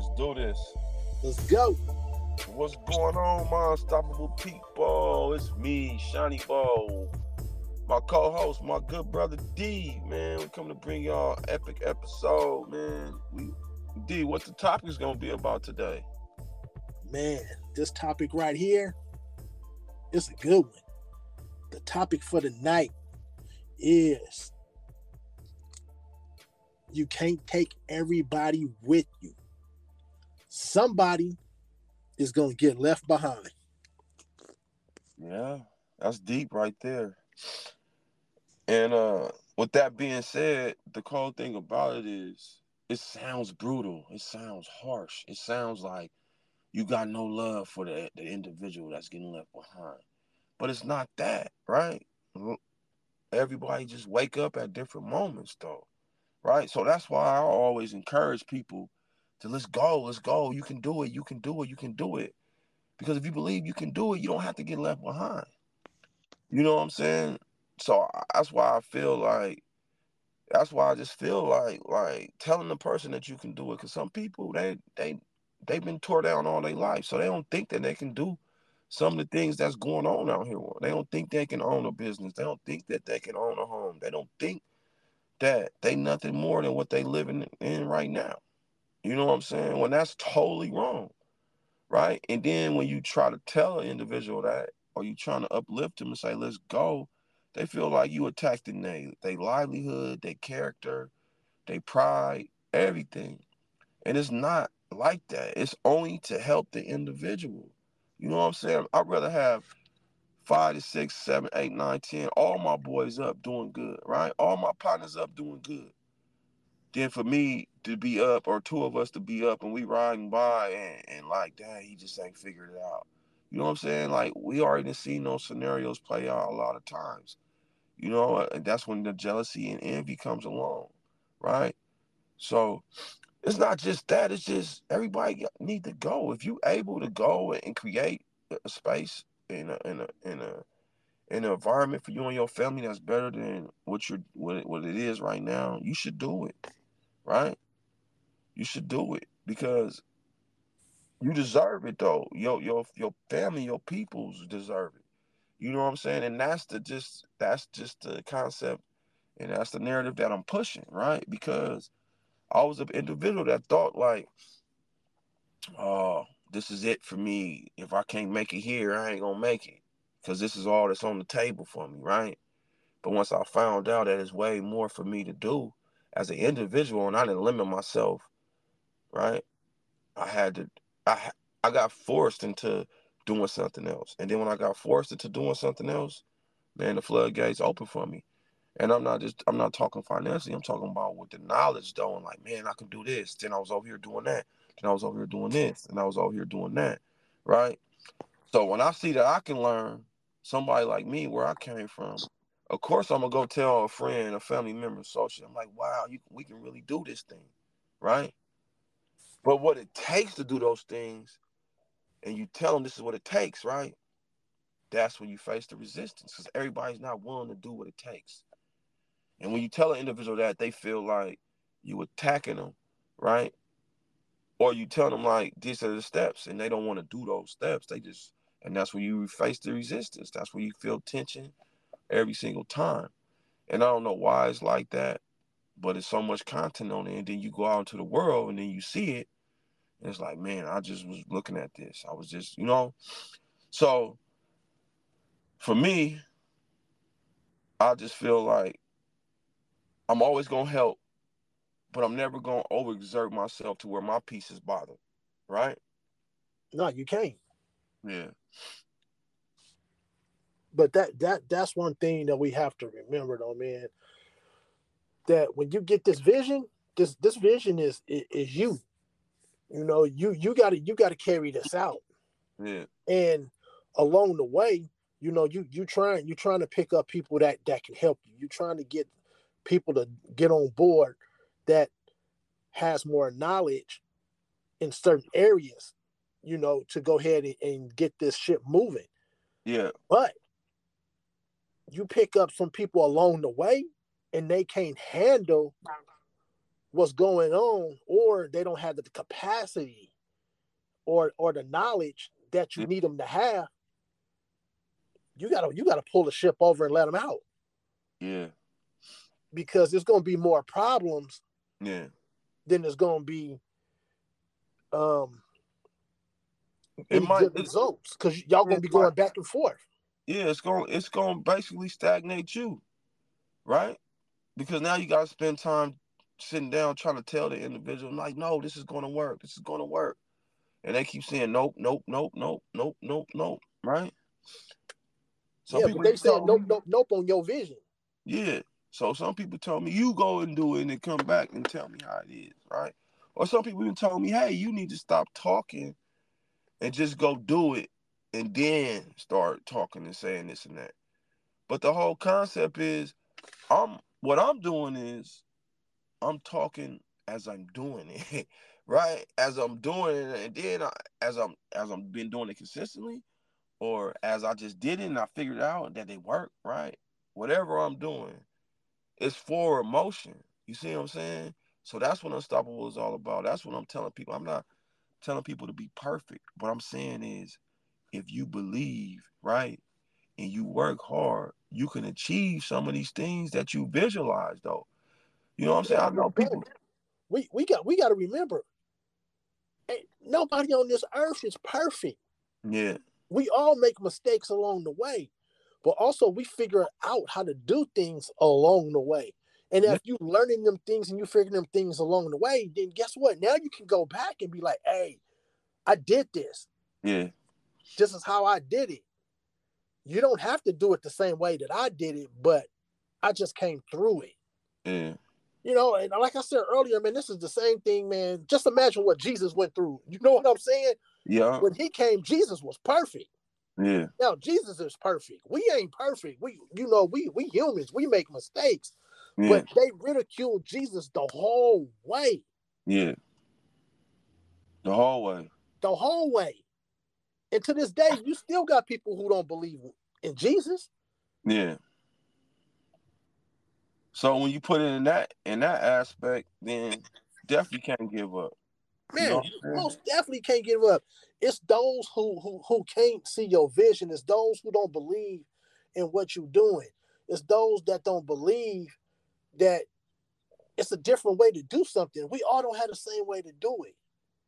Let's do this. Let's go. What's going on, my unstoppable people? It's me, Shiny Ball. My co-host, my good brother D, man. We're coming to bring y'all an epic episode, man. D, what's the topic is going to be about today? Man, this topic right here is a good one. The topic for the night is you can't take everybody with you. Somebody is going to get left behind. Yeah, that's deep right there. And with that being said, the cold thing about it is it sounds brutal. It sounds harsh. It sounds like you got no love for the individual that's getting left behind. But it's not that, right? Everybody just wake up at different moments, though, right? So that's why I always encourage people to let's go. You can do it. Because if you believe you can do it, you don't have to get left behind. You know what I'm saying? So I just feel like telling the person that you can do it. Because some people, they've been tore down all their life. So they don't think that they can do some of the things that's going on out here. They don't think they can own a business. They don't think that they can own a home. They don't think that they nothing more than what they living in right now. You know what I'm saying? When that's totally wrong, right? And then when you try to tell an individual that, or you trying to uplift them and say, let's go, they feel like you attacking their livelihood, their character, their pride, everything. And it's not like that. It's only to help the individual. You know what I'm saying? I'd rather have 5 to 6, 7, 8, 9, 10, all my boys up doing good, right? All my partners up doing good. Then for me to be up, or two of us to be up, and we riding by and like, dang, he just ain't figured it out. You know what I'm saying? Like, we already seen those scenarios play out a lot of times. You know, and that's when the jealousy and envy comes along, right? So it's not just that. It's just everybody need to go. If you able to go and create a space in an environment for you and your family that's better than what it is right now, you should do it, right? You should do it because you deserve it, though. Your family, your peoples deserve it. You know what I'm saying? And that's just the concept, and that's the narrative that I'm pushing, right? Because I was an individual that thought like, oh, this is it for me. If I can't make it here, I ain't gonna make it, because this is all that's on the table for me, right? But once I found out that it's way more for me to do as an individual, and I didn't limit myself, right? I got forced into doing something else. And then when I got forced into doing something else, man, the floodgates opened for me. And I'm not talking financially. I'm talking about with the knowledge, though. And like, man, I can do this. Then I was over here doing that. Then I was over here doing this. And I was over here doing that, right? So when I see that I can learn, somebody like me, where I came from, of course I'm going to go tell a friend, a family member, associate. I'm like, wow, we can really do this thing, right? But what it takes to do those things, and you tell them this is what it takes, right? That's when you face the resistance, because everybody's not willing to do what it takes. And when you tell an individual that, they feel like you attacking them, right? Or you tell them, like, these are the steps, and they don't want to do those steps. And that's when you face the resistance. That's when you feel tension every single time. And I don't know why it's like that, but it's so much content on it. And then you go out into the world, and then you see it, and it's like, man, I just was looking at this. I was just, you know. So for me, I just feel like I'm always going to help, but I'm never going to overexert myself to where my peace is bothered, right? No, you can't. Yeah. But that's one thing that we have to remember, though, man, that when you get this vision, this vision is you. You know, you gotta carry this out. Yeah. And along the way, you know, you're trying to pick up people that can help you. You're trying to get people to get on board that has more knowledge in certain areas, you know, to go ahead and get this ship moving. Yeah. But you pick up some people along the way and they can't handle what's going on, or they don't have the capacity or the knowledge that you need them to have, you gotta pull the ship over and let them out. Yeah. Because there's gonna be more problems. Yeah. Than there's gonna be good results, because y'all gonna be going back and forth. Yeah, it's gonna basically stagnate you, right? Because now you gotta spend time sitting down trying to tell the individual, like, no, this is gonna work. This is gonna work. And they keep saying, nope, nope, nope, nope, nope, nope, nope, right? So yeah, but they said nope, nope, nope on your vision. Yeah. So some people tell me, you go and do it and then come back and tell me how it is, right? Or some people even told me, hey, you need to stop talking and just go do it and then start talking and saying this and that. But the whole concept is, I'm talking as I'm doing it, right? As I'm doing it, and then as I'm been doing it consistently, or as I just did it and I figured out that they work, right? Whatever I'm doing, it's forward motion. You see what I'm saying? So that's what Unstoppable is all about. That's what I'm telling people. I'm not telling people to be perfect. What I'm saying is, if you believe, right, and you work hard, you can achieve some of these things that you visualize, though. You know what I'm saying? I know people. We got to remember, ain't nobody on this earth is perfect. Yeah. We all make mistakes along the way, but also we figure out how to do things along the way. And if you learning them things and you figuring them things along the way, then guess what? Now you can go back and be like, hey, I did this. Yeah. This is how I did it. You don't have to do it the same way that I did it, but I just came through it. Yeah. You know, and like I said earlier, man, this is the same thing, man. Just imagine what Jesus went through. You know what I'm saying? Yeah. When he came, Jesus was perfect. Yeah. Now Jesus is perfect. We ain't perfect. We humans, we make mistakes. Yeah. But they ridiculed Jesus the whole way. Yeah. The whole way. The whole way. And to this day, you still got people who don't believe in Jesus. Yeah. So when you put it in that aspect, then definitely can't give up. Man, you most definitely can't give up. It's those who can't see your vision. It's those who don't believe in what you're doing. It's those that don't believe that it's a different way to do something. We all don't have the same way to do it.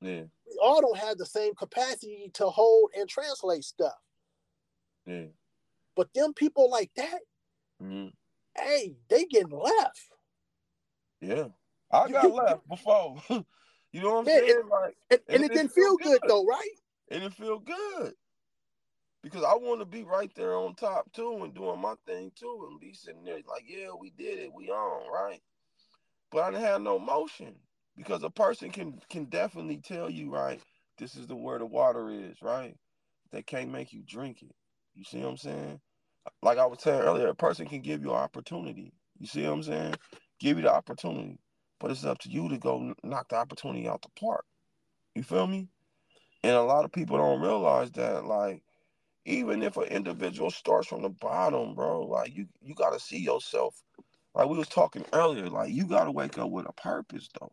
Yeah. We all don't have the same capacity to hold and translate stuff. Yeah. But them people like that, hey, they getting left. Yeah. I got left before. You know what I'm saying? Like, and it didn't feel good, though, right? And it feel good. Because I want to be right there on top, too, and doing my thing, too, and be sitting there like, yeah, we did it. We on, right? But I didn't have no motion. Because a person can definitely tell you, right, this is the where the water is, right? They can't make you drink it. You see what I'm saying? Like I was saying earlier, a person can give you an opportunity. You see what I'm saying? Give you the opportunity. But it's up to you to go knock the opportunity out the park. You feel me? And a lot of people don't realize that, like, even if an individual starts from the bottom, bro, like, you got to see yourself. Like we was talking earlier, like, you got to wake up with a purpose, though.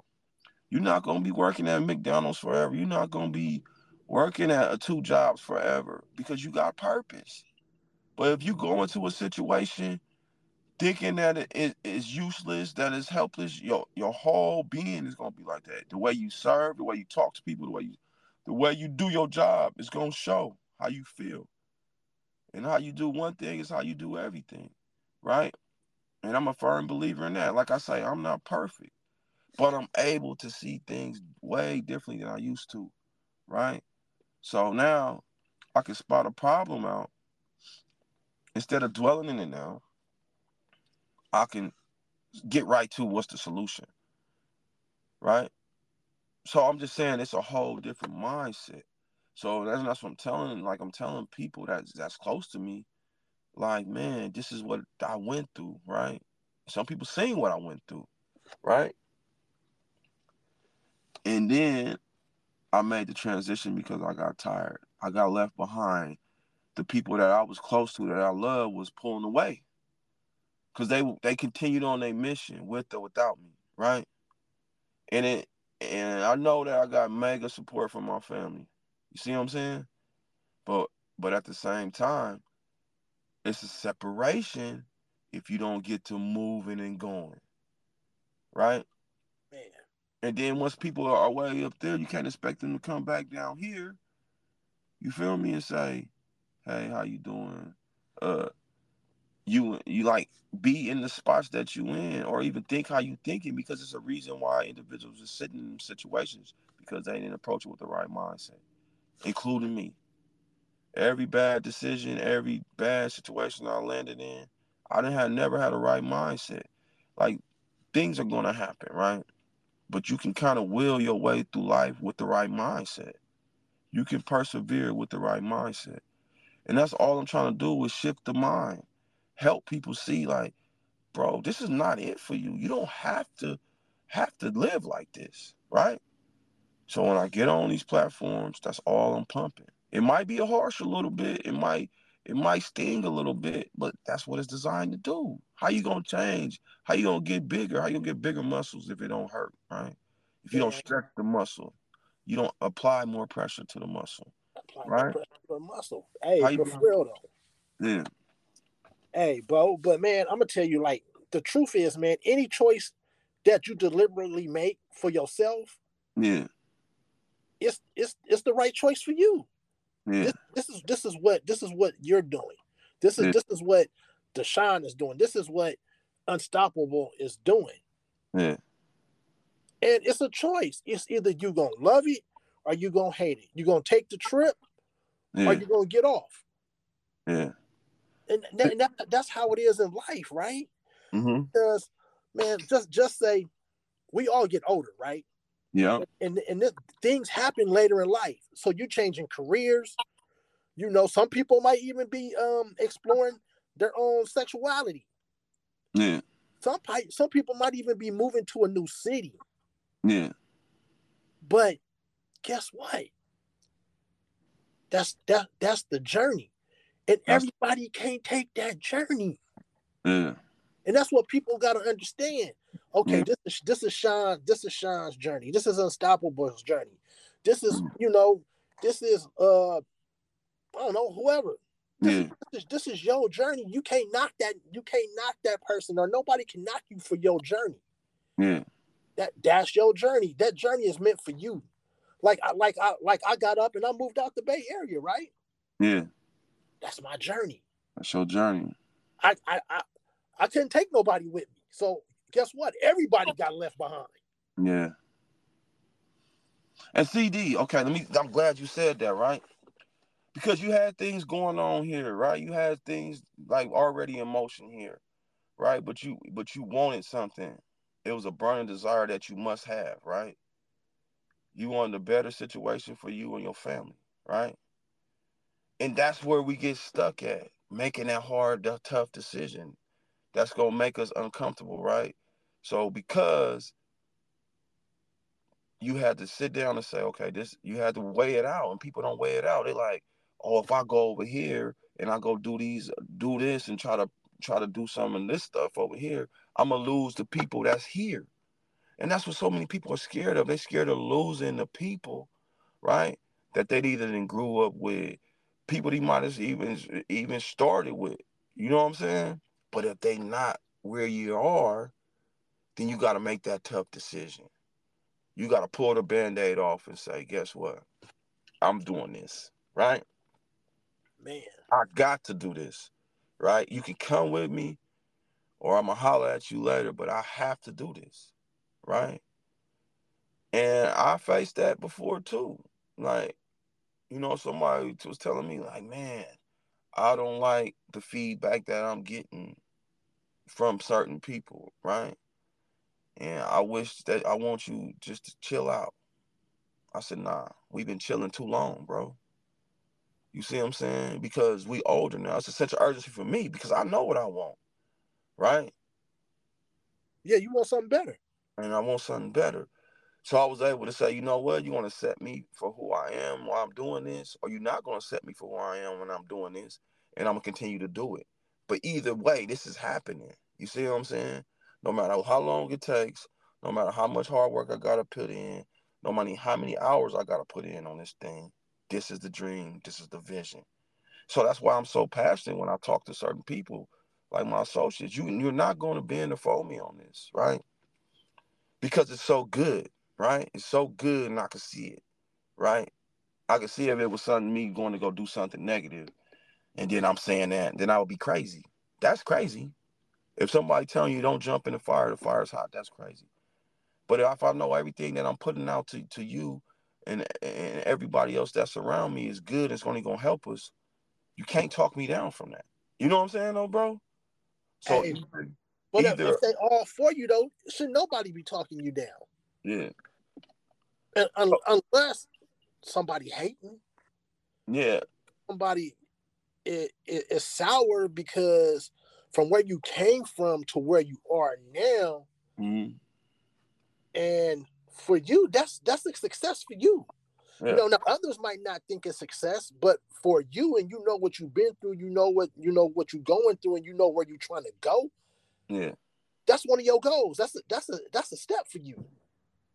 You're not going to be working at McDonald's forever. You're not going to be working at two jobs forever because you got purpose. But if you go into a situation thinking that it is useless, that it's helpless, your whole being is going to be like that. The way you serve, the way you talk to people, the way you do your job is going to show how you feel. And how you do one thing is how you do everything, right? And I'm a firm believer in that. Like I say, I'm not perfect, but I'm able to see things way differently than I used to, right? So now I can spot a problem out. Instead of dwelling in it now, I can get right to what's the solution, right? So I'm just saying it's a whole different mindset. So that's what I'm telling. Like I'm telling people that's close to me, like, man, this is what I went through, right? Some people saying what I went through, right? And then I made the transition because I got tired. I got left behind. The people that I was close to, that I loved, was pulling away because they continued on their mission with or without me, right? And I know that I got mega support from my family. You see what I'm saying? But at the same time, it's a separation if you don't get to moving and going. Right? Man. And then once people are way up there, you can't expect them to come back down here. You feel me? And say, hey, how you doing? You like be in the spots that you in, or even think how you thinking, because it's a reason why individuals are sitting in situations because they didn't approach it with the right mindset, including me. Every bad decision, every bad situation I landed in, I never had a right mindset. Like, things are going to happen, right? But you can kind of will your way through life with the right mindset. You can persevere with the right mindset. And that's all I'm trying to do is shift the mind. Help people see, like, bro, this is not it for you. You don't have to live like this, right? So when I get on these platforms, that's all I'm pumping. It might be harsh a little bit. It might sting a little bit, but that's what it's designed to do. How you gonna change? How you gonna get bigger? How you gonna get bigger muscles if it don't hurt, right? If you don't stretch the muscle, you don't apply more pressure to the muscle. Apply more pressure to the muscle. Hey, for real though. Yeah. Hey, bro, but man, I'm gonna tell you, like, the truth is, man, any choice that you deliberately make for yourself, yeah, it's the right choice for you. Yeah. This is what you're doing. This is what Deshaun is doing. This is what Unstoppable is doing. Yeah. And it's a choice. It's either you're gonna love it or you're gonna hate it. You're gonna take the trip or you're gonna get off. Yeah. And that's how it is in life, right? Mm-hmm. Because, man, just say we all get older, right? Yeah. And things happen later in life. So you're changing careers. You know, some people might even be exploring their own sexuality. Yeah. Some people might even be moving to a new city. Yeah. But guess what? That's the journey. And everybody can't take that journey. Yeah. And that's what people got to understand. Okay, this is Sean's journey. This is Unstoppable's journey. This is, I don't know, whoever. This is your journey. You can't knock that. You can't knock that person, or nobody can knock you for your journey. Yeah. That's your journey. That journey is meant for you. Like I got up and I moved out the Bay Area, right? Yeah. That's my journey. That's your journey. I couldn't take nobody with me. So guess what? Everybody got left behind. Yeah. And CD, okay, I'm glad you said that, right? Because you had things going on here, right? You had things like already in motion here, right? But you wanted something. It was a burning desire that you must have, right? You wanted a better situation for you and your family, right? And that's where we get stuck at, making that hard, tough decision. That's going to make us uncomfortable, right? So because you had to sit down and say, okay, you had to weigh it out, and people don't weigh it out. They're like, oh, if I go over here and I go do this and try to do some of this stuff over here, I'm going to lose the people that's here. And that's what so many people are scared of. They're scared of losing the people, right, that they either didn't grew up with, people they might have even started with. You know what I'm saying? But if they not where you are, then you got to make that tough decision. You got to pull the Band-Aid off and say, guess what? I'm doing this, right? Man. I got to do this, right? You can come with me or I'm going to holler at you later, but I have to do this, right? And I faced that before too. Like, you know, somebody was telling me, like, man, I don't like the feedback that I'm getting from certain people, right? And I want you just to chill out. I said, nah, we've been chilling too long, bro. You see what I'm saying? Because we older now. It's such an urgency for me because I know what I want, right? Yeah, you want something better. And I want something better. So I was able to say, you know what? You want to set me for who I am while I'm doing this, or you're not going to set me for who I am when I'm doing this, and I'm going to continue to do it. But either way, this is happening. You see what I'm saying? No matter how long it takes, No matter how much hard work I gotta put in, no matter how many hours I gotta put in on this thing, this is the dream, this is the vision. So that's why I'm so passionate when I talk to certain people, like my associates. You're not going to bend or fold me on this, right? Because it's so good, right? It's so good, and I can see it, right? I could see if it was something me going to go do something negative, and then I'm saying that, then I would be crazy. That's crazy. If somebody telling you don't jump in the fire's hot, that's crazy. But if I know everything that I'm putting out to you and everybody else that's around me is good, it's only going to help us, you can't talk me down from that. You know what I'm saying, though, bro? So hey, but if they all for you, though, should nobody be talking you down? Yeah. And unless somebody hating. Yeah. Somebody is sour because from where you came from to where you are now. Mm-hmm. And for you, that's a success for you. Yeah. You know, now others might not think it's success, but for you, and you know what you've been through, you know what you're going through, and you know where you're trying to go. Yeah, that's one of your goals. That's a step for you.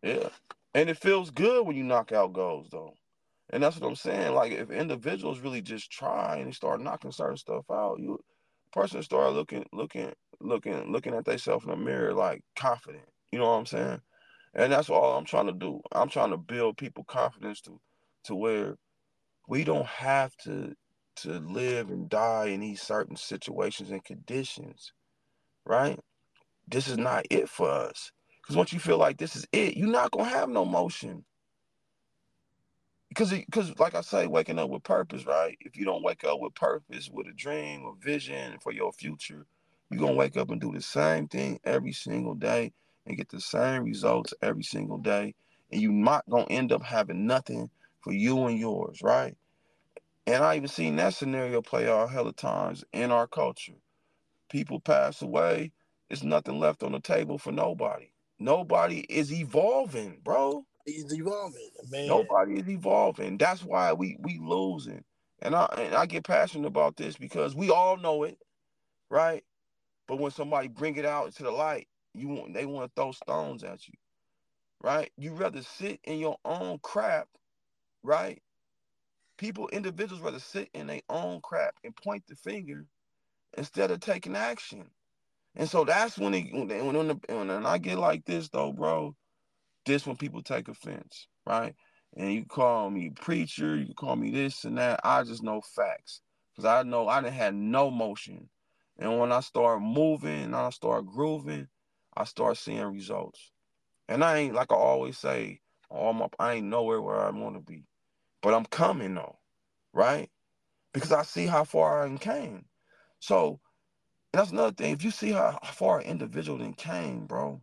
Yeah, and it feels good when you knock out goals, though. And that's what I'm saying. Like, if individuals really just try and start knocking certain stuff out, you person start looking at themselves in the mirror like confident. You know what I'm saying? And that's all I'm trying to do. I'm trying to build people confidence to where we don't have to live and die in these certain situations and conditions, right? This is not it for us. Because once you feel like this is it, you're not going to have no motion. Because like I say, waking up with purpose, right? If you don't wake up with purpose, with a dream or vision for your future, you're going to wake up and do the same thing every single day and get the same results every single day, and you're not going to end up having nothing for you and yours, right? And I even seen that scenario play out a hell of times in our culture. People pass away, there's nothing left on the table for nobody. Nobody is evolving, bro. He's evolving, man. Nobody is evolving. That's why we losing. And I get passionate about this because we all know it, right? But when somebody bring it out into the light, they want to throw stones at you, right? You rather sit in your own crap, right? Individuals rather sit in their own crap and point the finger instead of taking action. And so that's when I get like this, though, bro, this when people take offense, right? And you call me preacher, you call me this and that. I just know facts because I know I didn't have no motion. And when I start moving and I start grooving, I start seeing results. And I ain't, like I always say, I ain't nowhere where I want to be. But I'm coming, though, right? Because I see how far I came. So that's another thing. If you see how far an individual then came, bro,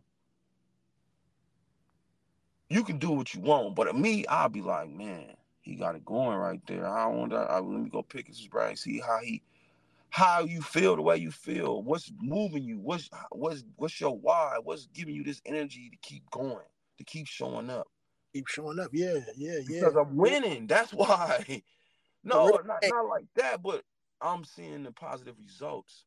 you can do what you want. But at me, I'll be like, man, he got it going right there. I want that. Let me go pick his brain, see how you feel the way you feel, what's moving you, what's your why, what's giving you this energy to keep going, to keep showing up. Keep showing up, yeah. Because I'm winning, that's why. No, not like that, but I'm seeing the positive results.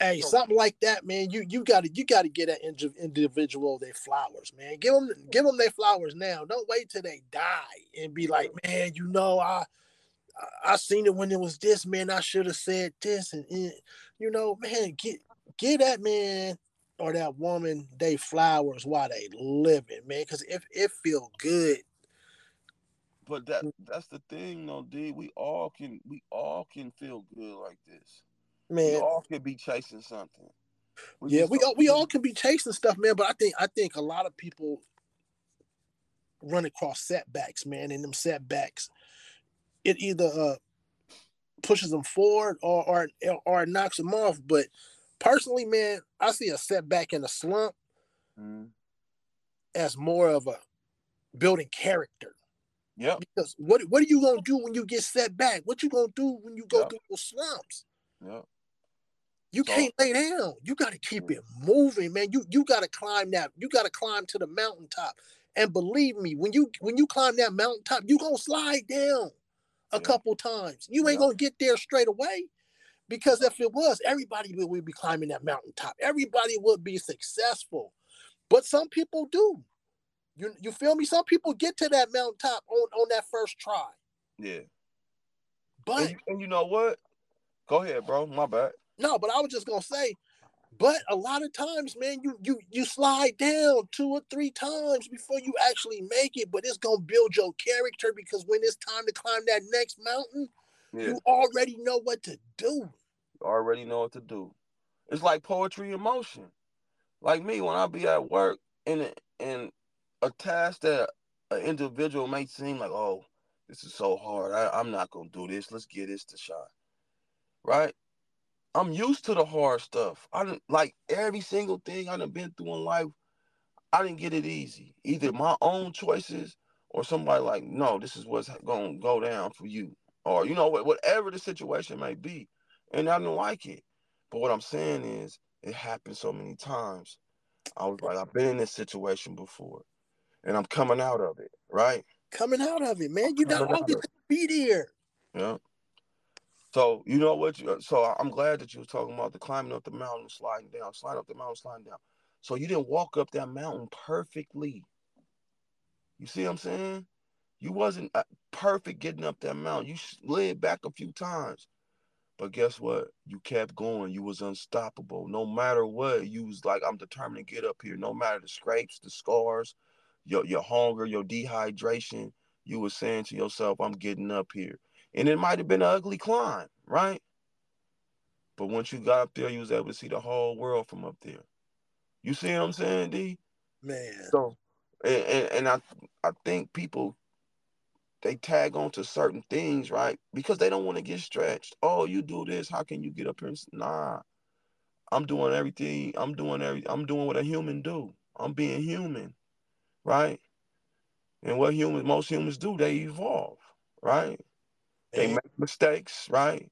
Hey, so, something like that, man, you gotta get that individual their flowers, man. Give them their flowers now. Don't wait till they die and be like, man, you know, I seen it when it was this, man. I should have said this, and you know, man, get that man or that woman they flowers while they living, man, because if it feel good. But that's the thing, though, D. We all can feel good like this, man. We all can be chasing something. We all can be chasing stuff, man. But I think a lot of people run across setbacks, man, and them setbacks, it either pushes them forward or it knocks them off. But personally, man, I see a setback in a slump as more of a building character. Yeah. Because what are you gonna do when you get set back? What you gonna do when you go through those slumps? Yeah. You can't lay down. You gotta keep it moving, man. You gotta climb that. You gotta climb to the mountaintop. And believe me, when you climb that mountaintop, you gonna slide down a couple times. You ain't gonna get there straight away, because if it was, everybody would be climbing that mountaintop. Everybody would be successful. But some people do. You feel me? Some people get to that mountaintop on that first try. Yeah. But and you know what? Go ahead, bro. My bad. No, but I was just gonna say, but a lot of times, man, you slide down 2 or 3 times before you actually make it, but it's gonna build your character, because when it's time to climb that next mountain, you already know what to do. You already know what to do. It's like poetry in motion. Like me, when I be at work and a task that an individual may seem like, oh, this is so hard. I'm not gonna do this. Let's give this a shot. Right? I'm used to the hard stuff. I didn't like every single thing I done been through in life. I didn't get it easy. Either my own choices or somebody like, no, this is what's gonna go down for you, or you know whatever the situation may be. And I didn't like it. But what I'm saying is, it happened so many times. I was like, I've been in this situation before, and I'm coming out of it. Right? Coming out of it, man. You don't always be there. Yeah. So, you know what? So I'm glad that you were talking about the climbing up the mountain, sliding down, sliding up the mountain, sliding down. So you didn't walk up that mountain perfectly. You see what I'm saying? You wasn't perfect getting up that mountain. You slid back a few times. But guess what? You kept going. You was unstoppable. No matter what, you was like, I'm determined to get up here. No matter the scrapes, the scars, your hunger, your dehydration, you was saying to yourself, I'm getting up here. And it might have been an ugly climb, right? But once you got up there, you was able to see the whole world from up there. You see what I'm saying, D? Man. So, and I think people, they tag on to certain things, right? Because they don't want to get stretched. Oh, you do this, how can you get up here? Nah, I'm doing everything. I'm doing what a human do. I'm being human, right? And what most humans do, they evolve, right? They make mistakes, right?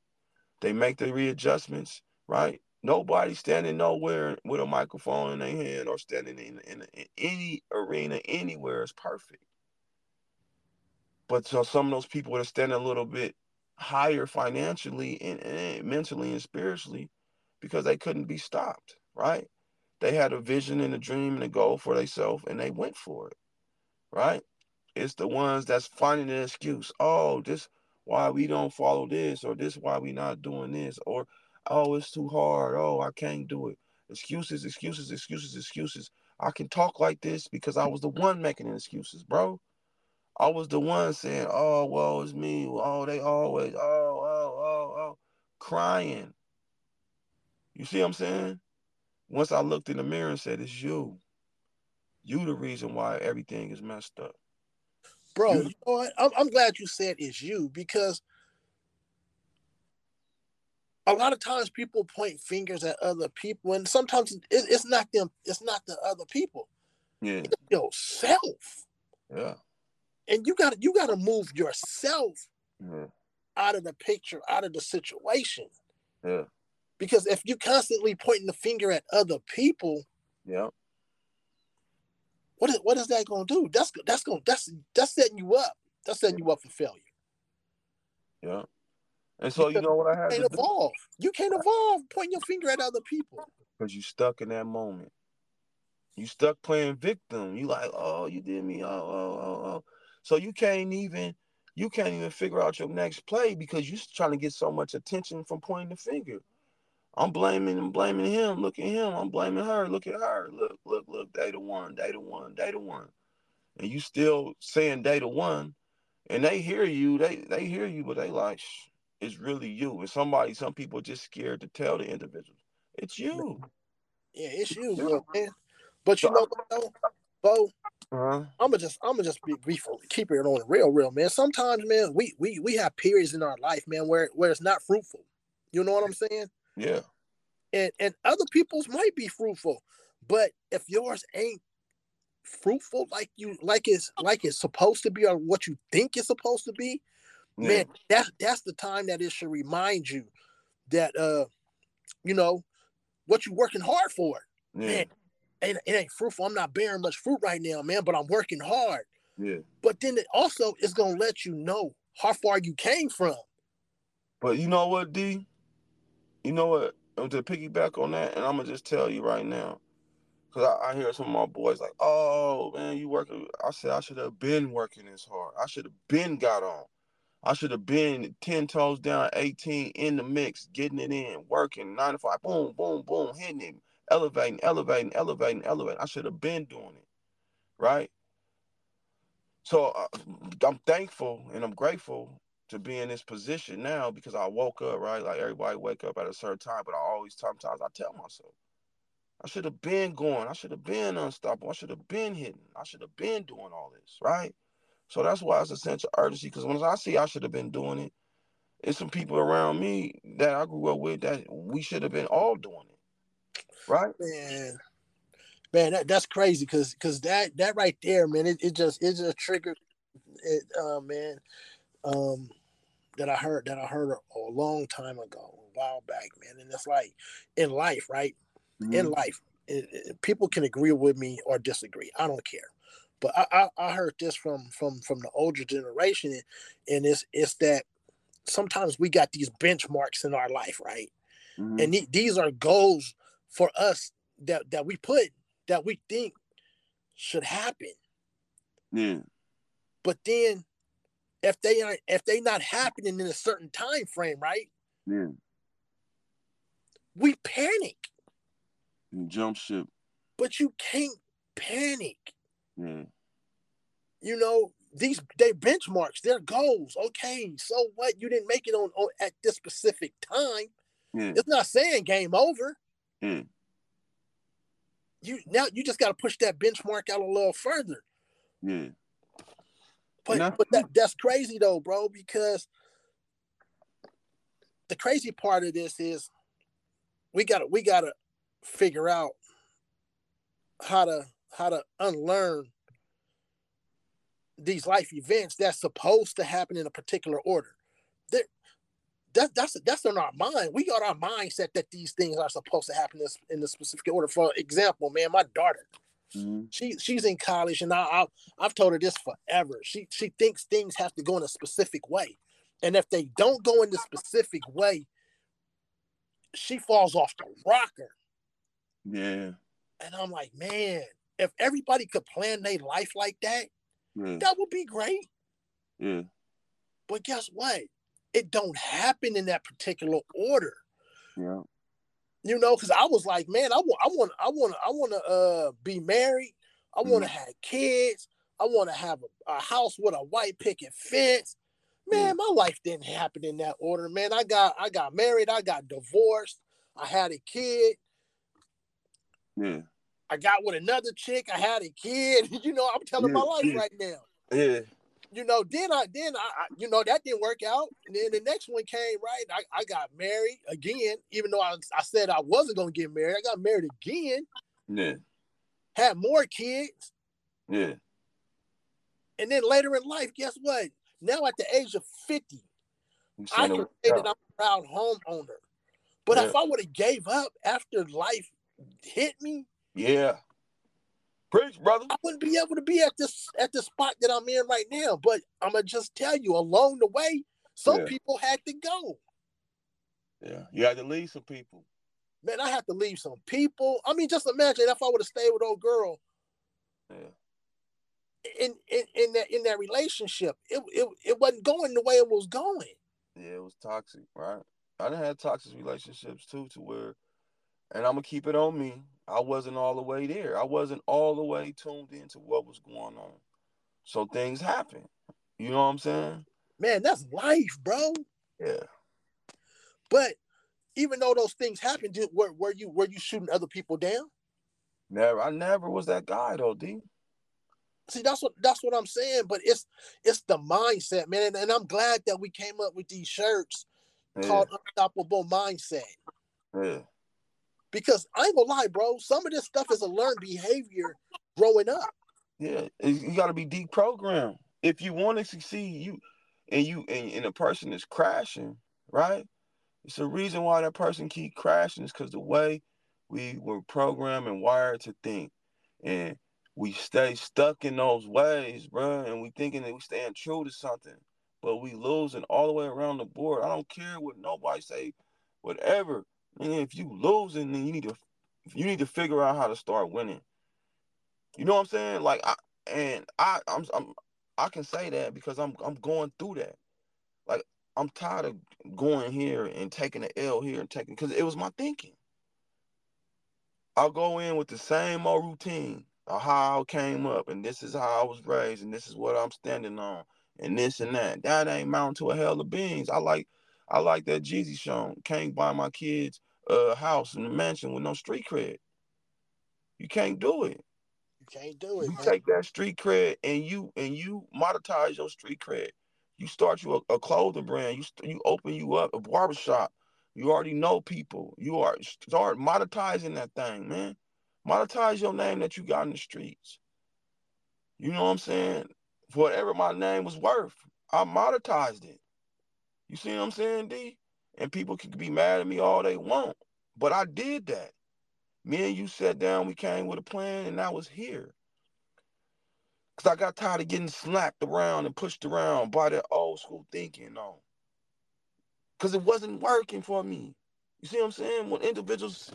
They make the readjustments, right? Nobody's standing nowhere with a microphone in their hand or standing in any arena anywhere is perfect. But so some of those people that stand a little bit higher financially and mentally and spiritually, because they couldn't be stopped, right? They had a vision and a dream and a goal for themselves, and they went for it, right? It's the ones that's finding an excuse. Oh, this... why we don't follow this, or this why we not doing this, or oh, it's too hard, oh, I can't do it. Excuses, excuses, excuses, excuses. I can talk like this because I was the one making excuses, bro. I was the one saying, oh, well, it's me, oh, they always, oh, crying. You see what I'm saying? Once I looked in the mirror and said, it's you. You the reason why everything is messed up. Bro, you know what? I'm glad you said it's you, because a lot of times people point fingers at other people, and sometimes it's not them. It's not the other people. Yeah, it's yourself. Yeah, and you got to move yourself out of the picture, out of the situation. Yeah, because if you constantly pointing the finger at other people, yeah. What is that gonna do? That's setting you up. That's setting you up for failure. Yeah. And so you know what I had to evolve. Do? You can't evolve pointing your finger at other people. Because you stuck in that moment. You stuck playing victim. You like, oh, you did me. Oh. So you can't even figure out your next play, because you're trying to get so much attention from pointing the finger. I'm blaming and blaming him. Look at him. I'm blaming her. Look at her. Look. They the one. And you still saying they the one. And they hear you. They hear you, but they like, it's really you. And some people are just scared to tell the individual. It's you. Yeah, it's you, man. But you know what, though, Bo? I'm gonna just be keeping it on the real, man. Sometimes, man, we have periods in our life, man, where it's not fruitful. You know what I'm saying? Yeah. And other people's might be fruitful, but if yours ain't fruitful like it's supposed to be, or what you think it's supposed to be, man, that's the time that it should remind you that you know what you're working hard for. Yeah. Man, it ain't fruitful. I'm not bearing much fruit right now, man, but I'm working hard. Yeah. But then it also is gonna let you know how far you came from. But you know what, D? You know what? To piggyback on that, and I'm going to just tell you right now, Because I hear some of my boys like, oh, man, you working. I said, I should have been working this hard. I should have been got on. I should have been 10 toes down, 18 in the mix, getting it in, working 9 to 5, boom, boom, boom, hitting him, elevating. I should have been doing it, right? So I'm thankful and I'm grateful to be in this position now because I woke up, right? Like everybody wake up at a certain time, but I always, sometimes I tell myself, I should have been going. I should have been unstoppable. I should have been hitting. I should have been doing all this, right? So that's why it's a sense of urgency, because when I see I should have been doing it, it's some people around me that I grew up with that we should have been all doing it, right? Man, that's crazy, because that right there, man, it just triggered it, that I heard a long time ago, a while back, man, and it's like in life, right? Mm-hmm. In life, people can agree with me or disagree. I don't care. But I heard this from the older generation, and it's that sometimes we got these benchmarks in our life, right? Mm-hmm. And these are goals for us that we put, that we think should happen. Yeah. But then if they not happening in a certain time frame, right? Yeah. We panic. You jump ship. But you can't panic. Mm. You know, they're benchmarks, they're goals. Okay, so what? You didn't make it on at this specific time. Mm. It's not saying game over. Mm. You just got to push that benchmark out a little further. Mm. But that's crazy though, bro. Because the crazy part of this is we gotta figure out how to unlearn these life events that's supposed to happen in a particular order. That's in our mind. We got our mindset that these things are supposed to happen in a specific order. For example, man, my daughter, mm-hmm. she's in college, and I've told her this forever. She thinks things have to go in a specific way, and if they don't go in the specific way, she falls off the rocker. Yeah, and I'm like, man. If everybody could plan their life like that, yeah, that would be great. Yeah. But guess what? It don't happen in that particular order. Yeah. You know, because I was like, man, I want to be married. I want to have kids. I want to have a house with a white picket fence. Man, my life didn't happen in that order, man. I got married. I got divorced. I had a kid. Yeah. I got with another chick. I had a kid. You know, I'm telling my life right now. Yeah. You know, then I you know, that didn't work out. And then the next one came, right? I got married again, even though I said I wasn't going to get married. I got married again. Yeah. Had more kids. Yeah. And then later in life, guess what? Now at the age of 50, I can say that I'm a proud homeowner. But if I would have gave up after life hit me, yeah, preach, brother, I wouldn't be able to be at the spot that I'm in right now. But I'm gonna just tell you, along the way, some people had to go. Yeah, you had to leave some people. Man, I had to leave some people. I mean, just imagine if I would have stayed with old girl. Yeah. In that relationship, it wasn't going the way it was going. Yeah, it was toxic, right? I done had toxic relationships too, to where, and I'm gonna keep it on me, I wasn't all the way there. I wasn't all the way tuned into what was going on. So things happen. You know what I'm saying? Man, that's life, bro. Yeah. But even though those things happened, were you shooting other people down? Never. I never was that guy though, D. See, that's what I'm saying. But it's the mindset, man. And I'm glad that we came up with these shirts called Unstoppable Mindset. Yeah. Because I ain't gonna lie, bro, some of this stuff is a learned behavior growing up. Yeah, you gotta be deprogrammed. If you want to succeed, and a person is crashing, right? It's the reason why that person keep crashing is because the way we were programmed and wired to think. And we stay stuck in those ways, bro, and we thinking that we staying true to something, but we losing all the way around the board. I don't care what nobody say, whatever. And if you losing, then you need to You need to figure out how to start winning. You know what I'm saying? Like, I can say that because I'm going through that. Like, I'm tired of going here and taking the L here and taking, because it was my thinking. I'll go in with the same old routine of how I came up, and this is how I was raised, and this is what I'm standing on, and this and that. That ain't mounting to a hell of beans. I like that Jeezy Sean can't buy my kids a house in the mansion with no street cred. You can't do it. You can't do it. You take that street cred and you monetize your street cred. You start you a clothing brand. You open you up a barbershop. You already know people. You are start monetizing that thing, man. Monetize your name that you got in the streets. You know what I'm saying? Whatever my name was worth, I monetized it. You see what I'm saying, D? And people can be mad at me all they want, but I did that. Me and you sat down, we came with a plan, and I was here. Because I got tired of getting slapped around and pushed around by that old school thinking on. Because it wasn't working for me. You see what I'm saying? When individuals,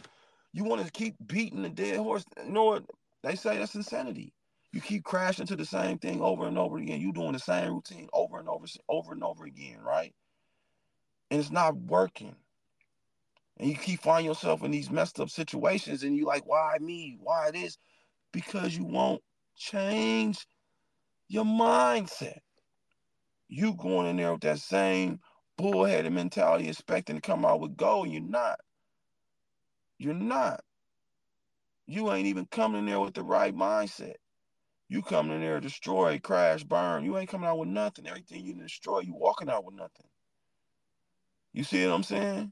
you want to keep beating the dead horse. You know what? They say that's insanity. You keep crashing to the same thing over and over again. You doing the same routine over and over again, right? And it's not working. And you keep finding yourself in these messed up situations, and you're like, why me? Why this? Because you won't change your mindset. You going in there with that same bullheaded mentality, expecting to come out with gold, and you're not. You're not. You ain't even coming in there with the right mindset. You coming in there, destroy, crash, burn. You ain't coming out with nothing. Everything you destroy, you walking out with nothing. You see what I'm saying?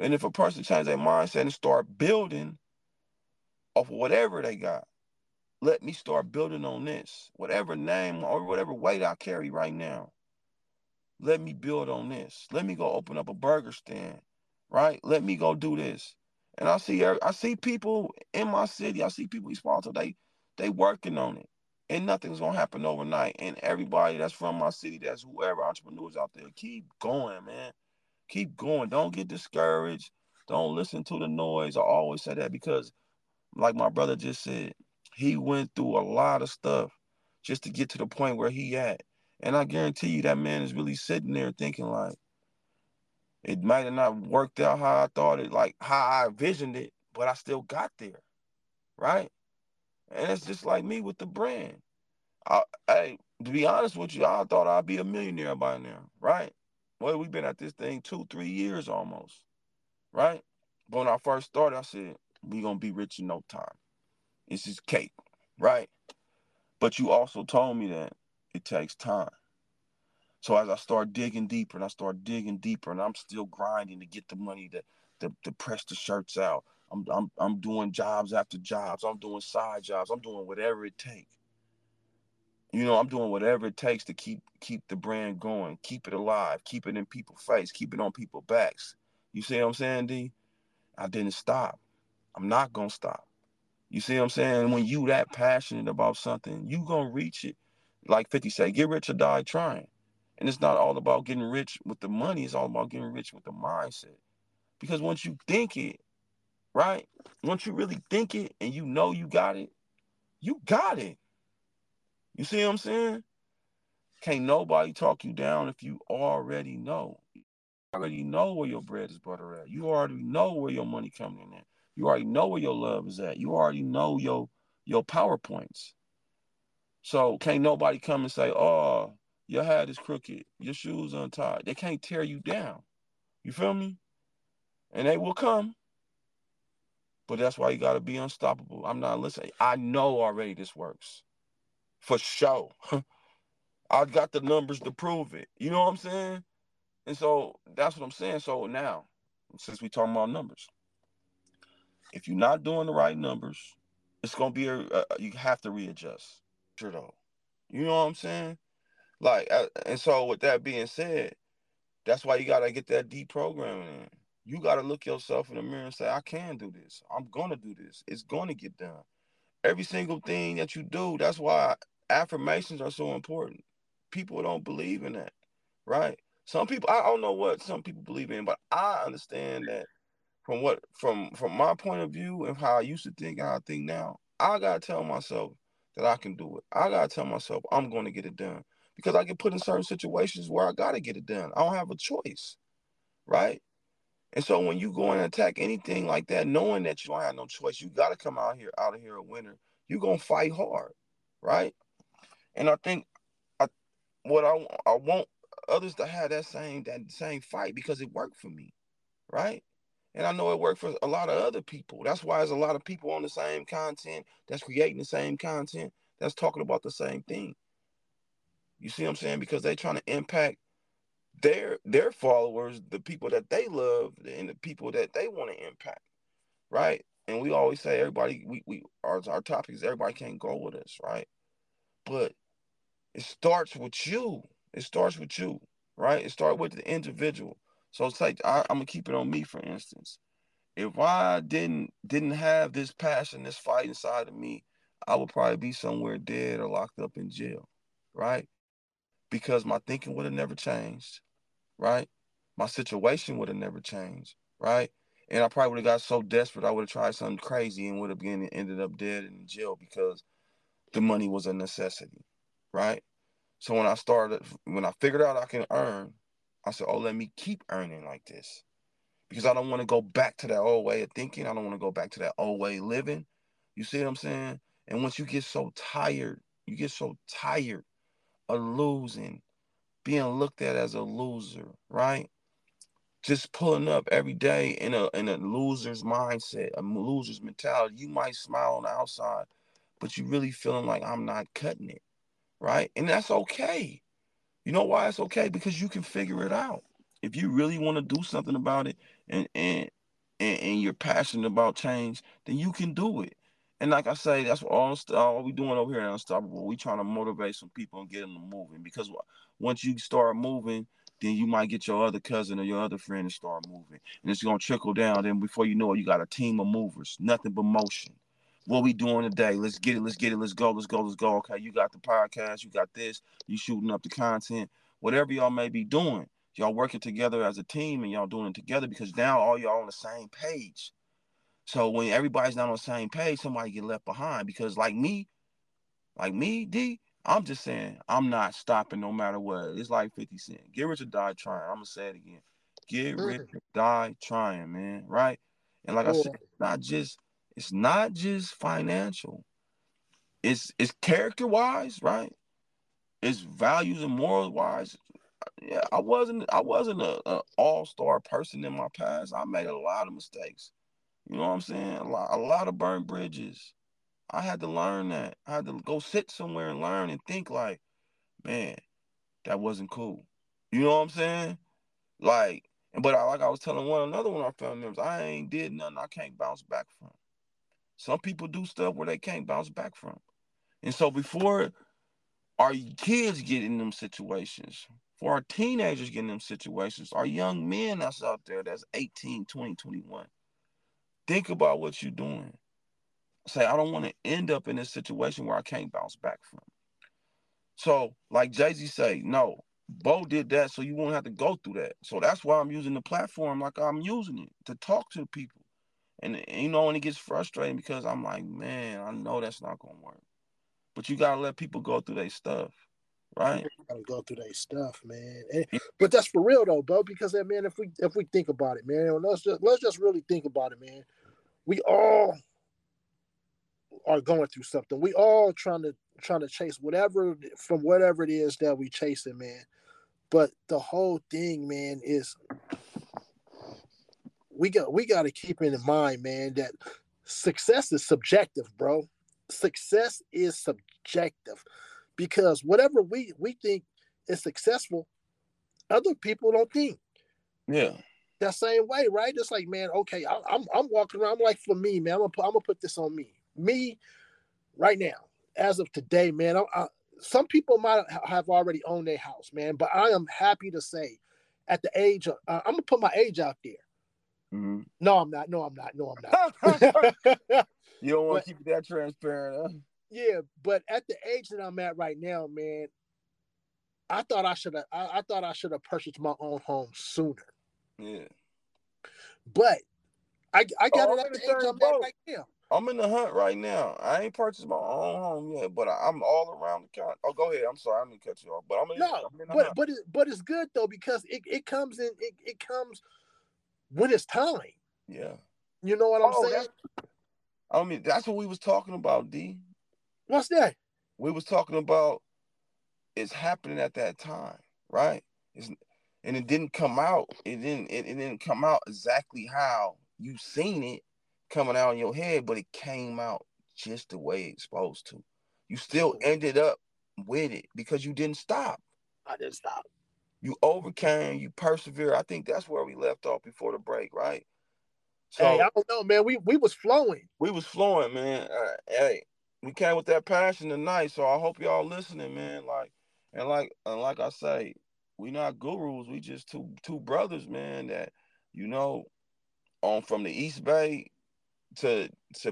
And if a person changes their mindset and start building off of whatever they got, let me start building on this. Whatever name or whatever weight I carry right now, let me build on this. Let me go open up a burger stand, right? Let me go do this. And I see people in my city. I see people responsible. They working on it. And nothing's going to happen overnight. And everybody that's from my city, that's whoever, entrepreneurs out there, keep going, man. Keep going. Don't get discouraged. Don't listen to the noise. I always say that because, like my brother just said, he went through a lot of stuff just to get to the point where he at. And I guarantee you that man is really sitting there thinking like, it might have not worked out how I thought it, like how I envisioned it, but I still got there, right? And it's just like me with the brand. I to be honest with you, I thought I'd be a millionaire by now, right? Well, we've been at this thing 2-3 years almost, right? But when I first started, I said, we're going to be rich in no time. This is cake, right? But you also told me that it takes time. So as I start digging deeper and I'm still grinding to get the money to press the shirts out. I'm doing jobs after jobs. I'm doing side jobs. I'm doing whatever it takes. You know, I'm doing whatever it takes to keep the brand going, keep it alive, keep it in people's face, keep it on people's backs. You see what I'm saying, D? I didn't stop. I'm not going to stop. You see what I'm saying? When you that passionate about something, you going to reach it. Like 50 said, get rich or die trying. And it's not all about getting rich with the money. It's all about getting rich with the mindset. Because once you think it, right? Once you really think it and you know you got it, you got it. You see what I'm saying? Can't nobody talk you down if you already know. You already know where your bread is buttered at. You already know where your money coming in at. You already know where your love is at. You already know your PowerPoints. So can't nobody come and say, oh, your hat is crooked, your shoes untied. They can't tear you down. You feel me? And they will come. But that's why you got to be unstoppable. I'm not listening. I know already this works. For sure. I got the numbers to prove it. You know what I'm saying? And so that's what I'm saying. So now, since we're talking about numbers, if you're not doing the right numbers, it's going to be, you have to readjust. Sure, though. You know what I'm saying? Like, and so with that being said, that's why you got to get that deprogramming in. You got to look yourself in the mirror and say, I can do this. I'm going to do this. It's going to get done. Every single thing that you do, that's why affirmations are so important. People don't believe in that, right? Some people, I don't know what some people believe in, but I understand that from my point of view of how I used to think, how I think now, I got to tell myself that I can do it. I got to tell myself I'm going to get it done, because I get put in certain situations where I got to get it done. I don't have a choice, right? And so when you go and attack anything like that, knowing that you don't have no choice, you got to come out of here a winner. You're going to fight hard, right? And I think I want others to have that same fight, because it worked for me, right? And I know it worked for a lot of other people. That's why there's a lot of people on the same content, that's creating the same content, that's talking about the same thing. You see what I'm saying? Because they're trying to impact their followers, the people that they love and the people that they want to impact, right? And we always say everybody, our topics, everybody can't go with us, right? But it starts with you. It starts with you, right? It starts with the individual. So it's like, I'm going to keep it on me, for instance. If I didn't have this passion, this fight inside of me, I would probably be somewhere dead or locked up in jail, right? Because my thinking would have never changed, right? My situation would have never changed, right? And I probably would have got so desperate, I would have tried something crazy and would have ended up dead in jail, because the money was a necessity, right? So when I figured out I can earn, I said, oh, let me keep earning like this, because I don't want to go back to that old way of thinking. I don't want to go back to that old way of living. You see what I'm saying? And once you get so tired, of losing, being looked at as a loser, right? Just pulling up every day in a loser's mindset, a loser's mentality. You might smile on the outside, but you really feeling like I'm not cutting it, right? And that's okay. You know why it's okay? Because you can figure it out. If you really want to do something about it and you're passionate about change, then you can do it. And like I say, that's what all we're doing over here at Unstoppable. We're trying to motivate some people and get them to moving. Because once you start moving, then you might get your other cousin or your other friend to start moving. And it's going to trickle down. Then before you know it, you got a team of movers. Nothing but motion. What we doing today? Let's get it. Let's get it. Let's go. Let's go. Let's go. Okay, you got the podcast. You got this. You shooting up the content. Whatever y'all may be doing, y'all working together as a team and y'all doing it together, because now all y'all on the same page. So when everybody's not on the same page, somebody get left behind. Because like me, D, I'm just saying, I'm not stopping no matter what. It's like 50 Cent. Get rich or die trying. I'm going to say it again. Get rich or die trying, man. Right? And like I said, it's not just financial. It's character-wise, right? It's values and morals-wise. Yeah, I wasn't an all-star person in my past. I made a lot of mistakes. You know what I'm saying? A lot of burnt bridges. I had to learn that. I had to go sit somewhere and learn and think like, man, that wasn't cool. You know what I'm saying? But I was telling one of our family members, I ain't did nothing I can't bounce back from. Some people do stuff where they can't bounce back from. And so before our kids get in them situations, for our teenagers get in them situations, our young men that's out there that's 18, 20, 21, think about what you're doing. Say, I don't want to end up in this situation where I can't bounce back from. So like Jay-Z say, no, Bo did that so you won't have to go through that. So that's why I'm using the platform like I'm using it, to talk to the people. And you know, when it gets frustrating, because I'm like, man, I know that's not going to work. But you got to let people go through their stuff, right? You got to go through their stuff, man. But that's for real, though, bro, because, man, if we think about it, man, let's just really think about it, man. We all are going through something. We all trying to chase whatever it is that we chasing, man. But the whole thing, man, is... We got to keep in mind, man, that success is subjective, bro. Success is subjective, because whatever we think is successful, other people don't think. Yeah. That same way, right? It's like, man, okay, I'm walking around, I'm like, for me, man, I'm gonna put this on me. Me, right now, as of today, man, some people might have already owned their house, man, but I am happy to say at the age of, I'm gonna put my age out there. Mm-hmm. No, I'm not. You don't want to keep it that transparent, huh? Yeah, but at the age that I'm at right now, man, I thought I should have purchased my own home sooner. Yeah. But I got it at the age I'm at right now. I'm in the hunt right now. I ain't purchased my own home yet, but I'm all around the country. Oh, go ahead. I'm sorry, I'm gonna cut you off. But it's good though, because it comes when it's time. Yeah. You know what I'm saying? That's what we was talking about, D. What's that? We was talking about it's happening at that time, right? And it didn't come out. It didn't come out exactly how you seen it coming out in your head, but it came out just the way it's supposed to. You still ended up with it because you didn't stop. I didn't stop. You overcame, you persevered. I think that's where we left off before the break, right? So, hey, I don't know, man. We was flowing. We was flowing, man. Hey, we came with that passion tonight, so I hope y'all listening, man. Like I say, we not gurus. We just two brothers, man, that, you know, on from the East Bay to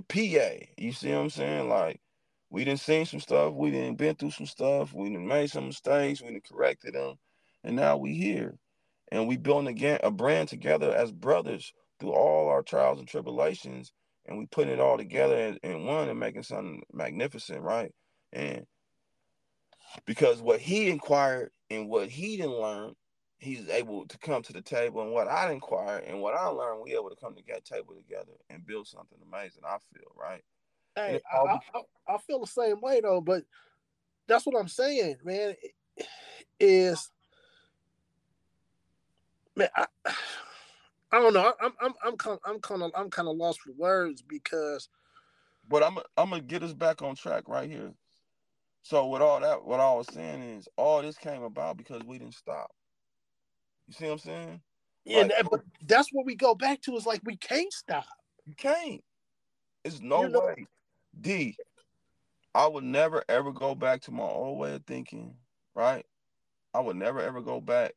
PA. You see what I'm saying? Like, we done seen some stuff. We done been through some stuff. We done made some mistakes. We done corrected them. And now we here. And we building again a brand together as brothers, through all our trials and tribulations, and we putting it all together in one and making something magnificent, right? And because what he inquired and what he didn't learn, he's able to come to the table, and what I inquired and what I learned, we able to come to the table together and build something amazing, I feel, right? Hey, I feel the same way, though, but that's what I'm saying, man, is, man, I don't know. I'm kind of lost for words because. But I'm gonna get us back on track right here. So with all that, what I was saying is, all this came about because we didn't stop. You see what I'm saying? Yeah, like, but that's what we go back to. Is like we can't stop. You can't. There's no way. D, I would never ever go back to my old way of thinking. Right? I would never ever go back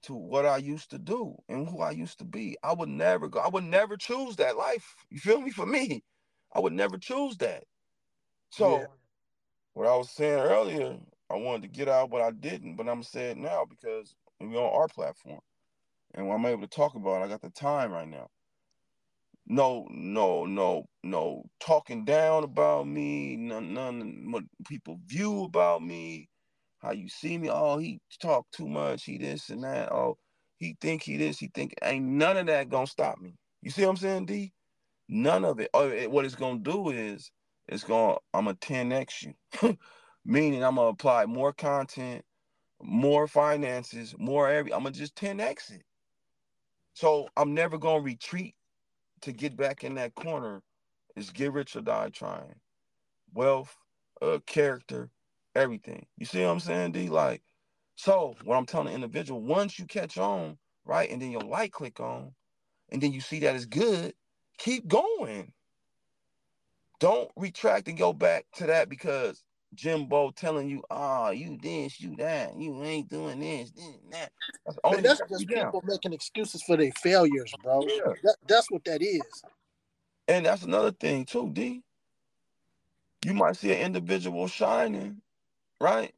to what I used to do and who I used to be. I would never choose that life. You feel me? For me, I would never choose that. So what I was saying earlier, I wanted to get out, but I didn't. But I'm going to say it now because we're on our platform. And what I'm able to talk about, I got the time right now. No talking down about me, none what people view about me. How you see me? Oh, he talk too much. He this and that. Oh, he think he this. He think ain't none of that gonna stop me. You see what I'm saying, D? None of it. Oh, what it's gonna do is I'm gonna 10x you, meaning I'm gonna apply more content, more finances, more every. I'm gonna just 10x it. So I'm never gonna retreat to get back in that corner. It's get rich or die trying. Wealth, character. Everything. You see what I'm saying, D? Like, so what I'm telling the individual, once you catch on, right, and then your light click on, and then you see that it's good, keep going. Don't retract and go back to that because Jimbo telling you, you this, you that, you ain't doing this, that. That's just people making excuses for their failures, bro. Yeah. That's what that is. And that's another thing too, D. You might see an individual shining, right?